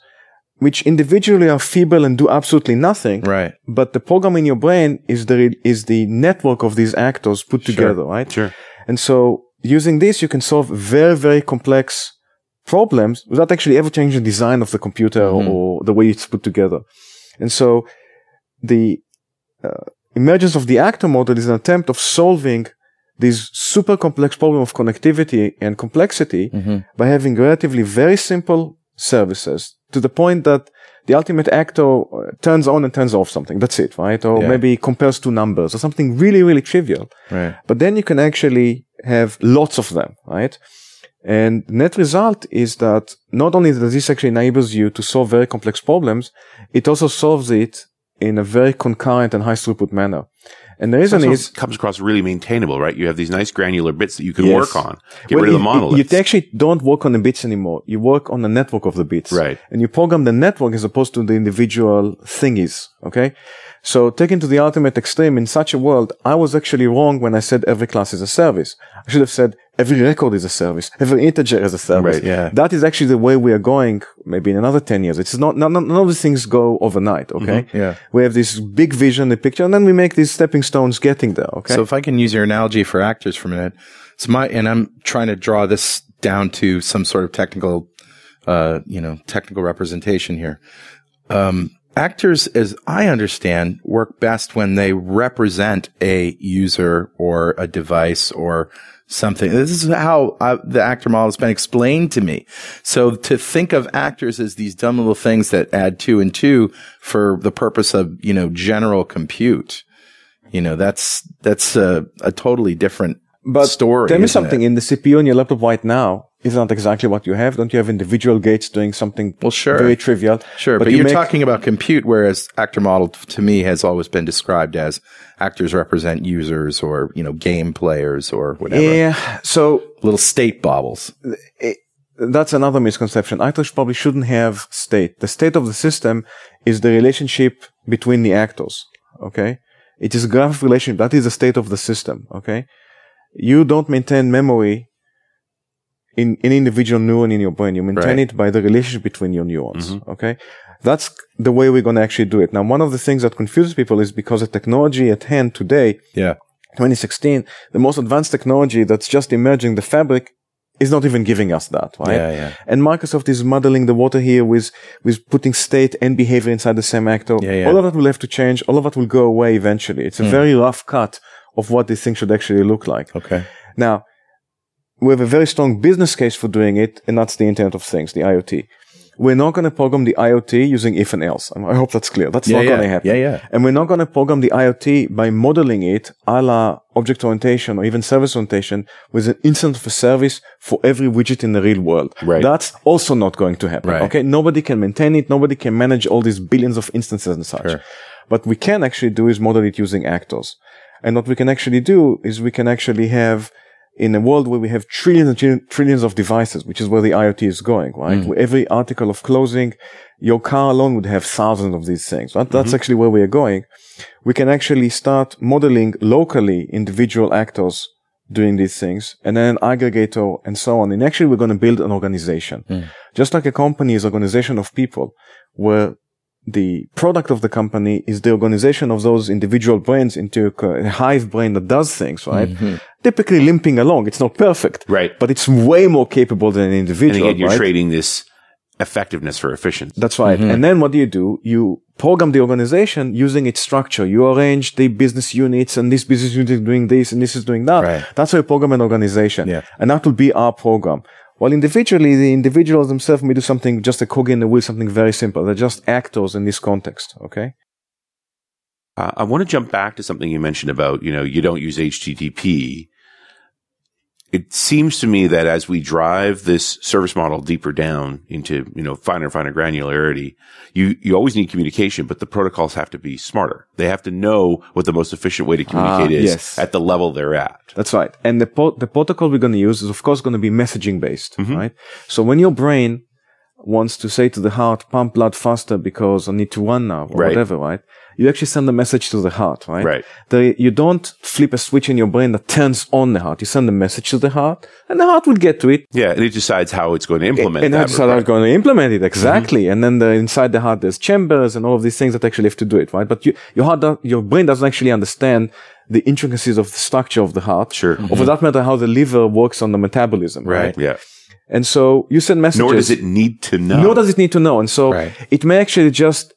which individually are feeble and do absolutely nothing. Right. But the program in your brain is the, is the network of these actors put sure. together, right? Sure. And so using this, you can solve very, very complex problems without actually ever changing the design of the computer mm-hmm. or the way it's put together. And so the uh, emergence of the actor model is an attempt of solving this super complex problem of connectivity and complexity mm-hmm. by having relatively very simple services to the point that the ultimate actor turns on and turns off something. That's it, right? Or yeah. maybe compares two numbers or something really, really trivial. Right. But then you can actually have lots of them, right? And net result is that not only does this actually enables you to solve very complex problems, it also solves it in a very concurrent and high throughput manner. And the reason is comes across really maintainable, right? You have these nice granular bits that you can yes. work on. Get well, rid of the monolith. You actually don't work on the bits anymore. You work on the network of the bits. Right. And you program the network as opposed to the individual thingies. Okay. So taken to the ultimate extreme in such a world, I was actually wrong when I said every class is a service. I should have said every record is a service. Every integer is a service. Right, yeah. That is actually the way we are going maybe in another ten years. It's not, not, none of these things go overnight. Okay. Mm-hmm, yeah. We have this big vision, the picture, and then we make these stepping stones getting there. Okay. So if I can use your analogy for actors for a minute. So my, and I'm trying to draw this down to some sort of technical, uh, you know, technical representation here. Um, Actors, as I understand, work best when they represent a user or a device or something. This is how I, the actor model has been explained to me. So to think of actors as these dumb little things that add two and two for the purpose of, you know, general compute, you know, that's, that's a, a totally different but story. Tell me something it? in the C P U on your laptop right now. Is not exactly what you have. Don't you have individual gates doing something well, sure. very trivial? Sure, but, but you you're talking about compute, whereas actor model to me has always been described as actors represent users or, you know, game players or whatever. Yeah, so... Little state baubles. It, that's another misconception. Actors probably shouldn't have state. The state of the system is the relationship between the actors, okay? It is a graph relationship. That is the state of the system, okay? You don't maintain memory... in an individual neuron in your brain. You maintain right. it by the relationship between your neurons, mm-hmm. okay? That's the way we're going to actually do it. Now, one of the things that confuses people is because the technology at hand today, yeah. twenty sixteen, the most advanced technology that's just emerging, the fabric, is not even giving us that, right? Yeah, yeah. And Microsoft is muddling the water here with with putting state and behavior inside the same actor. Yeah, yeah. All of that will have to change. All of that will go away eventually. It's a mm. very rough cut of what this thing should actually look like. Okay. Now, we have a very strong business case for doing it, and that's the Internet of Things, the IoT. We're not going to program the IoT using if and else. I hope that's clear. That's yeah, not yeah. going to happen. Yeah, yeah. And we're not going to program the IoT by modeling it a la object orientation or even service orientation with an instance of a service for every widget in the real world. Right. That's also not going to happen. Right. Okay. Nobody can maintain it. Nobody can manage all these billions of instances and such. Sure. What we can actually do is model it using actors. And what we can actually do is we can actually have in a world where we have trillions and trillions of devices, which is where the IoT is going, right? Mm. Where every article of clothing, your car alone would have thousands of these things. Right? That's mm-hmm. actually where we are going. We can actually start modeling locally individual actors doing these things and then an aggregator and so on. And actually, we're going to build an organization. Mm. Just like a company is an organization of people where the product of the company is the organization of those individual brains into a hive brain that does things, right? Mm-hmm. Typically limping along. It's not perfect. Right. But it's way more capable than an individual. And again, you're right? trading this effectiveness for efficiency. That's right. Mm-hmm. And then what do you do? You program the organization using its structure. You arrange the business units, and this business unit is doing this, and this is doing that. Right. That's how you program an organization. Yeah. And that will be our program. Well, individually, the individuals themselves may do something, just a cog in the wheel, something very simple. They're just actors in this context, okay? Uh, I want to jump back to something you mentioned about, you know, you don't use H T T P. It seems to me that as we drive this service model deeper down into, you know, finer, finer granularity, you, you always need communication, but the protocols have to be smarter. They have to know what the most efficient way to communicate ah, is yes. at the level they're at. That's right. And the po- the protocol we're going to use is, of course, going to be messaging based, mm-hmm. right? So when your brain wants to say to the heart, pump blood faster because I need to run now or right. whatever, right? You actually send a message to the heart, right? Right. The, you don't flip a switch in your brain that turns on the heart. You send a message to the heart, and the heart will get to it. Yeah, and it decides how it's going to implement it. And it decides how it's going to implement it, exactly. Mm-hmm. And then the, inside the heart, there's chambers and all of these things that actually have to do it, right? But you, your heart, do, your brain doesn't actually understand the intricacies of the structure of the heart. Sure. Mm-hmm. Or for that matter, how the liver works on the metabolism, right? right? Yeah. And so you send messages. Nor does it need to know. Nor does it need to know. And so right. it may actually just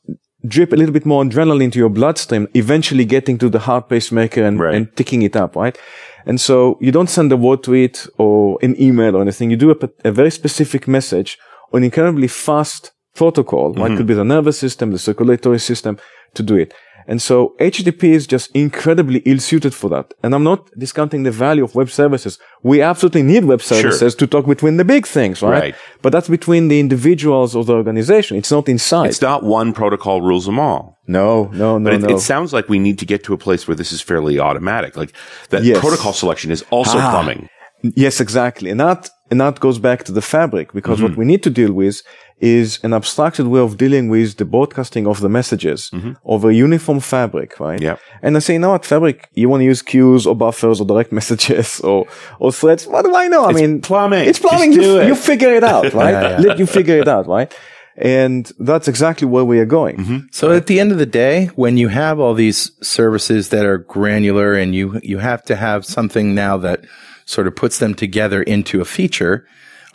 drip a little bit more adrenaline into your bloodstream, eventually getting to the heart pacemaker and, right. and ticking it up, right? And so you don't send a word tweet or an email or anything. You do a, a very specific message on an incredibly fast protocol, mm-hmm. right? It could be the nervous system, the circulatory system to do it. And so H T T P is just incredibly ill-suited for that. And I'm not discounting the value of web services. We absolutely need web services sure. to talk between the big things, right? right? But that's between the individuals or the organization. It's not inside. It's not one protocol rules them all. No, no, no, but it, no. It sounds like we need to get to a place where this is fairly automatic. Like that yes. protocol selection is also ah. plumbing. Yes, exactly. And that, and that goes back to the fabric, because mm-hmm. what we need to deal with is an abstracted way of dealing with the broadcasting of the messages mm-hmm. over a uniform fabric, right? Yeah. And I say, you know what, fabric, you want to use queues or buffers or direct messages or, or threads. What do I know? I it's mean, plumbing. It's plumbing. Just you, it. you figure it out, right? yeah, yeah. Let you figure it out, right? And that's exactly where we are going. Mm-hmm. So right. at the end of the day, when you have all these services that are granular and you, you have to have something now that sort of puts them together into a feature,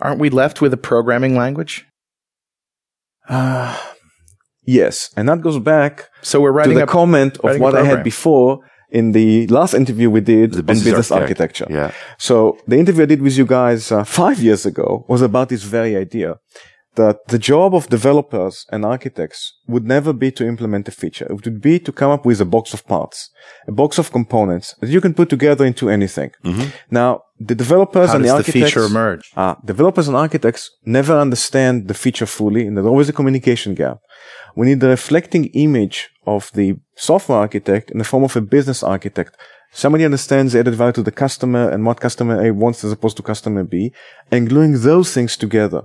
aren't we left with a programming language? Uh, yes. And that goes back so we're writing to the a, comment of what I had before in the last interview we did the on business, business architecture. Yeah. So the interview I did with you guys uh, five years ago was about this very idea that the job of developers and architects would never be to implement a feature. It would be to come up with a box of parts, a box of components that you can put together into anything. Mm-hmm. Now, the developers How and the architects... How does the feature emerge? Uh, developers and architects never understand the feature fully, and there's always a communication gap. We need the reflecting image of the software architect in the form of a business architect. Somebody understands the added value to the customer and what customer A wants as opposed to customer B, and gluing those things together.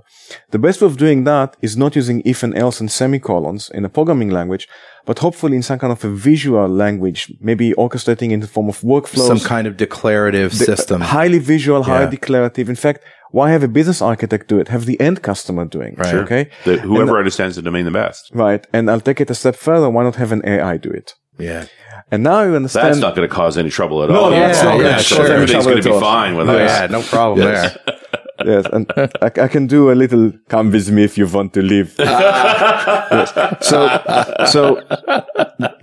The best way of doing that is not using if and else and semicolons in a programming language, but hopefully in some kind of a visual language, maybe orchestrating in the form of workflows. Some kind of declarative de- system. Highly visual, yeah. highly declarative. In fact, why have a business architect do it? Have the end customer doing it, right. sure. okay? The, whoever and, understands the domain the best. Right. And I'll take it a step further. Why not have an A I do it? Yeah. And now you understand. That's not going to cause any trouble at no, all. No, that's yeah, not yeah, sure. Everything's going to be fine with us. Yeah, no problem yes. there. yes. And I, I can do a little, come with me if you want to live. yes. So, so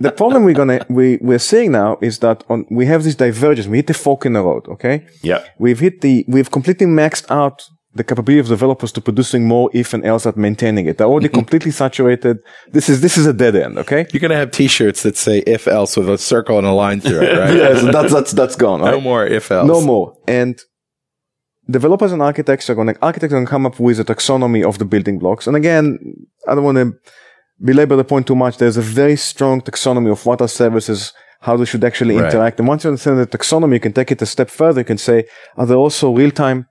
the problem we're going to, we, we're seeing now is that on, we have this divergence. We hit the fork in the road. Okay. Yeah. We've hit the, we've completely maxed out the capability of developers to producing more if and else at maintaining it. They're already completely saturated. This is, this is a dead end. Okay. You're going to have t-shirts that say if else with a circle and a line through it, right? yes. Yeah, so that's, that's, that's gone. Right? No more if else. No more. And developers and architects are going to, architects are going to come up with a taxonomy of the building blocks. And again, I don't want to belabor the point too much. There's a very strong taxonomy of what are services, how they should actually right. interact. And once you understand the taxonomy, you can take it a step further. You can say, are there also real time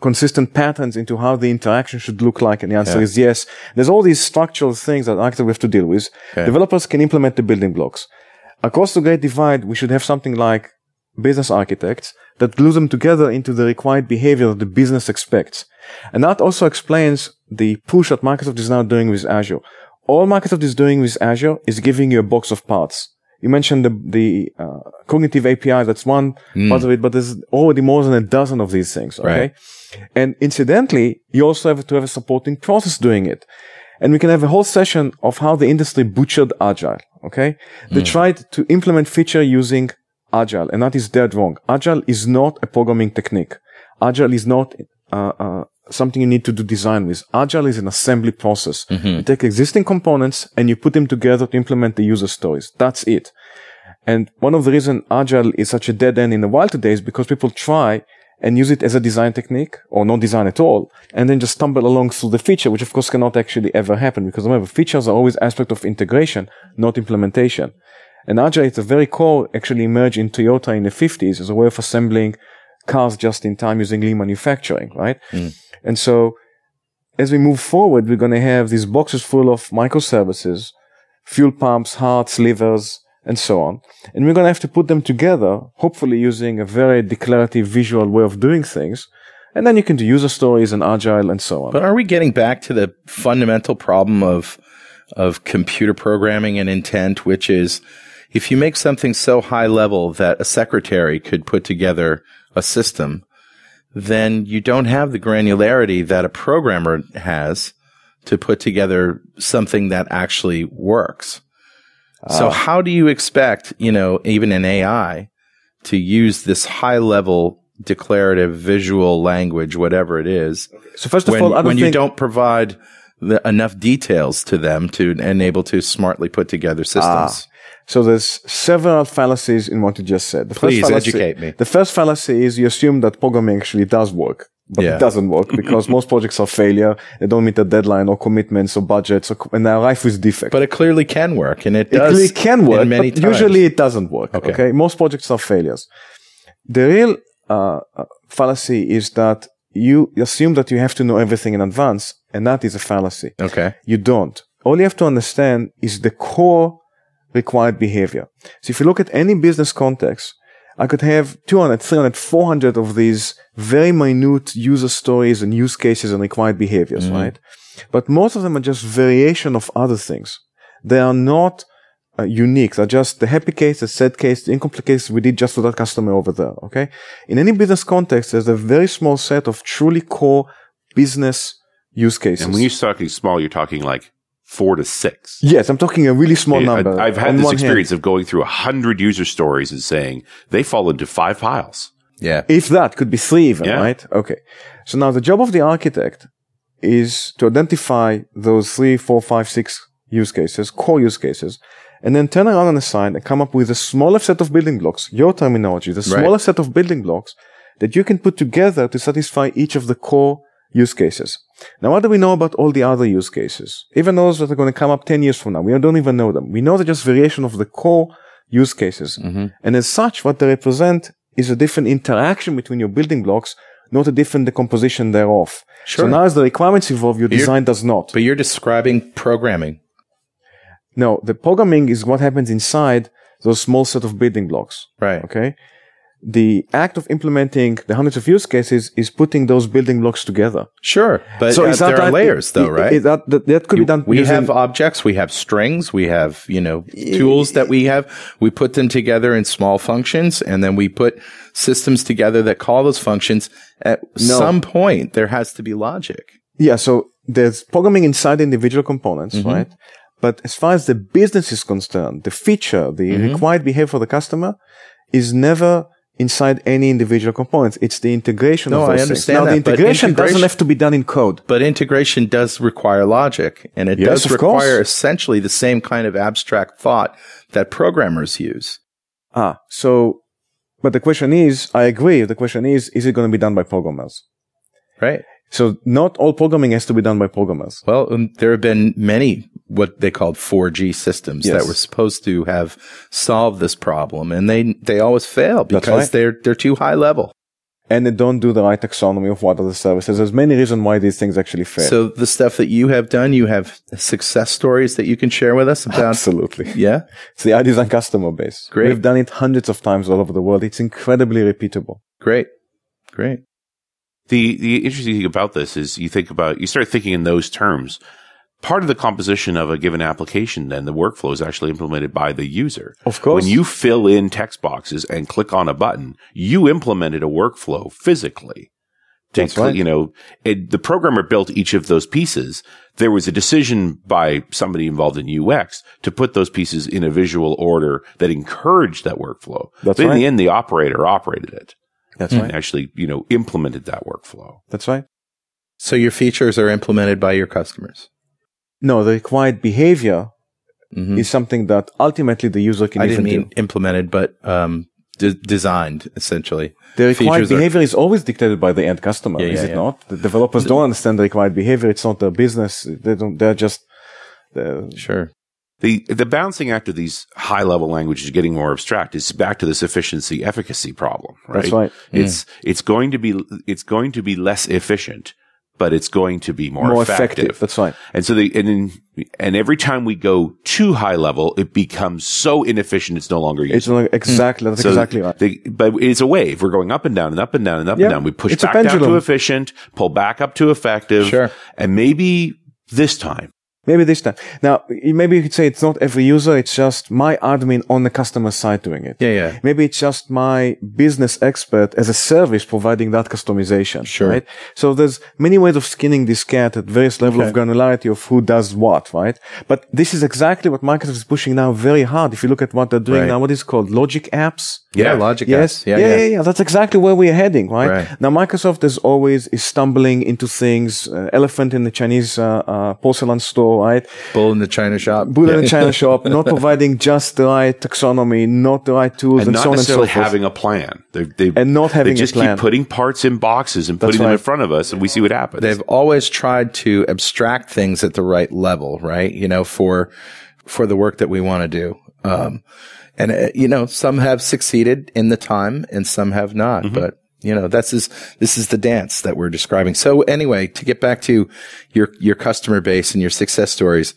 consistent patterns into how the interaction should look like? And the answer yeah. is yes. There's all these structural things that architects have to deal with. Okay. Developers can implement the building blocks. Across the great divide, we should have something like business architects that glue them together into the required behavior that the business expects. And that also explains the push that Microsoft is now doing with Azure. All Microsoft is doing with Azure is giving you a box of parts. You mentioned the, the uh, cognitive A P I, that's one mm. part of it, but there's already more than a dozen of these things, okay? Right. And incidentally, you also have to have a supporting process doing it. And we can have a whole session of how the industry butchered Agile, okay? They mm. tried to implement feature using Agile, and that is dead wrong. Agile is not a programming technique. Agile is not uh, uh, something you need to do design with. Agile is an assembly process. Mm-hmm. You take existing components and you put them together to implement the user stories. That's it. And one of the reasons Agile is such a dead end in the wild today is because people try and use it as a design technique or no design at all, and then just stumble along through the feature, which of course cannot actually ever happen, because remember, features are always aspect of integration, not implementation. And Agile, at the very core, actually emerged in Toyota in the fifties as a way of assembling cars just in time using lean manufacturing, right? Mm. And so as we move forward, we're going to have these boxes full of microservices, fuel pumps, hearts, livers, and so on. And we're going to have to put them together, hopefully using a very declarative visual way of doing things. And then you can do user stories and Agile and so on. But are we getting back to the fundamental problem of, of computer programming and intent, which is, if you make something so high level that a secretary could put together a system, then you don't have the granularity that a programmer has to put together something that actually works. Uh, so how do you expect, you know, even an A I to use this high level declarative visual language, whatever it is? So first of when, all, other when thing- you don't provide the, enough details to them to enable to smartly put together systems. Uh, so there's several fallacies in what you just said. The Please first fallacy, educate me. The first fallacy is you assume that programming actually does work. But yeah. It doesn't work because most projects are failure. They don't meet a deadline or commitments or budgets, or, and they're rife with defects. But it clearly can work, and it does. It clearly can work, many but times. Usually it doesn't work. Okay. okay, most projects are failures. The real uh, fallacy is that you assume that you have to know everything in advance, and that is a fallacy. Okay, you don't. All you have to understand is the core required behavior. So if you look at any business context, I could have two hundred, three hundred, four hundred of these very minute user stories and use cases and required behaviors, mm-hmm. right? But most of them are just variation of other things. They are not uh, unique. They're just the happy case, the sad case, the incomplete case we did just for that customer over there, okay? In any business context, there's a very small set of truly core business use cases. And when you're talking small, you're talking like four to six. Yes, I'm talking a really small number. I've had this experience hand. of going through a hundred user stories and saying they fall into five piles. Yeah. If that could be three even, yeah. right? Okay. So now the job of the architect is to identify those three, four, five, six use cases, core use cases, and then turn around on the side and come up with a smaller set of building blocks, your terminology, the smaller right. set of building blocks that you can put together to satisfy each of the core use cases. Now, what do we know about all the other use cases? Even those that are going to come up ten years from now, we don't even know them. We know they're just variation of the core use cases. Mm-hmm. And as such, what they represent is a different interaction between your building blocks, not a different decomposition thereof. Sure. So now as the requirements evolve, your design you're, does not. But you're describing programming. No, the programming is what happens inside those small set of building blocks. Right. Okay. The act of implementing the hundreds of use cases is putting those building blocks together. Sure. But so uh, there are layers it, though, right? It, it, that, that, that could you, be done. We have objects, we have strings, we have, you know, tools that we have. We put them together in small functions, and then we put systems together that call those functions. At no. some point, there has to be logic. Yeah. So there's programming inside individual components, mm-hmm. right? But as far as the business is concerned, the feature, the mm-hmm. required behavior for the customer is never inside any individual components. It's the integration no, of those I understand things. Now, that, the integration, integration doesn't have to be done in code. But integration does require logic, and it yes, does require course. essentially the same kind of abstract thought that programmers use. Ah, so, but the question is, I agree, the question is, is it going to be done by programmers? Right. So, not all programming has to be done by programmers. Well, um, there have been many what they called four G systems yes. that were supposed to have solved this problem, and they they always fail because right. they're they're too high level. And they don't do the right taxonomy of what are the services. There's many reasons why these things actually fail. So the stuff that you have done, you have success stories that you can share with us about? Absolutely. Yeah? It's the iDesign customer base. Great. We've done it hundreds of times all over the world. It's incredibly repeatable. Great. Great. The the interesting thing about this is you think about, you start thinking in those terms. Part of the composition of a given application, then, the workflow is actually implemented by the user. Of course. When you fill in text boxes and click on a button, you implemented a workflow physically. That's right. You know, it, the programmer built each of those pieces. There was a decision by somebody involved in U X to put those pieces in a visual order that encouraged that workflow. That's but right. in the end, the operator operated it. That's and right. actually, you know, implemented that workflow. That's right. So your features are implemented by your customers. No, the required behavior mm-hmm. is something that ultimately the user can I even didn't mean do. implemented, but um, de- designed, essentially. The required Features behavior are... is always dictated by the end customer, yeah, yeah, is it yeah. not? The developers the... don't understand the required behavior. It's not their business. They don't, they're just... Uh, sure. The the balancing act of these high-level languages getting more abstract is back to this efficiency-efficacy problem, right? That's right. It's, yeah. it's, going to be, it's going to be less efficient, but it's going to be more, more effective. effective. That's right. And so the, and in, and every time we go too high level, it becomes so inefficient it's no longer useful. It's exactly, that's so exactly right. The, but it's a wave. We're going up and down and up and down and up yeah. and down. We push it's back down to efficient, pull back up to effective. Sure. And maybe this time Maybe this time. Now, maybe you could say it's not every user. It's just my admin on the customer side doing it. Yeah, yeah. Maybe it's just my business expert as a service providing that customization. Sure. Right? So there's many ways of skinning this cat at various levels okay. of granularity of who does what, right? But this is exactly what Microsoft is pushing now very hard. If you look at what they're doing right. now, what is called Logic Apps. Yeah, yeah. Logic yes. Apps. Yeah yeah, yeah, yeah, yeah. That's exactly where we're heading, right? right? Now, Microsoft, as always, is stumbling into things, uh, elephant in the Chinese uh, uh, porcelain store. Right? Bull in the China shop. Bull yeah. in the China shop, not providing just the right taxonomy, not the right tools, and, and so on and so forth. And not having a plan. They, they, and not having a plan. They just keep putting parts in boxes and That's putting right. them in front of us, and we see what happens. They've always tried to abstract things at the right level, right? You know, for for the work that we want to do. Um, and, uh, you know, some have succeeded in the time, and some have not, mm-hmm. but. You know, that's is, this is the dance that we're describing. So anyway, to get back to your, your customer base and your success stories,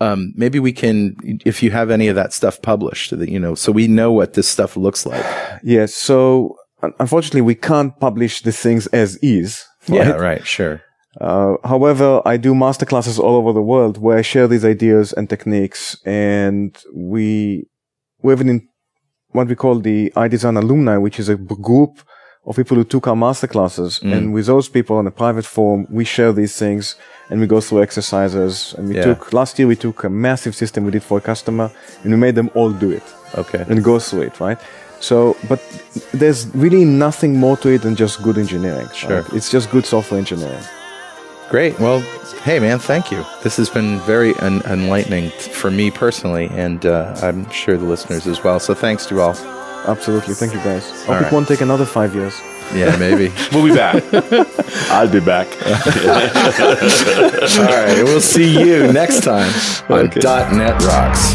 um, maybe we can, if you have any of that stuff published, you know, so we know what this stuff looks like. Yes. Yeah, so unfortunately we can't publish the things as is. Right? Yeah. Right. Sure. Uh, however, I do masterclasses all over the world where I share these ideas and techniques, and we, we have an, in, what we call the iDesign alumni, which is a group of people who took our masterclasses. Mm. And with those people on a private forum, we share these things and we go through exercises. And we yeah. took, last year we took a massive system we did for a customer and we made them all do it. Okay. And go through it, right? So, but there's really nothing more to it than just good engineering. Sure. Right? It's just good software engineering. Great. Well, hey man, thank you. This has been very un- enlightening for me personally, and uh, I'm sure the listeners as well. So thanks to all. Absolutely. Thank you, guys. I hope right. it won't take another five years. Yeah, maybe. We'll be back. I'll be back. All right. We'll see you next time on okay. .dot net Rocks.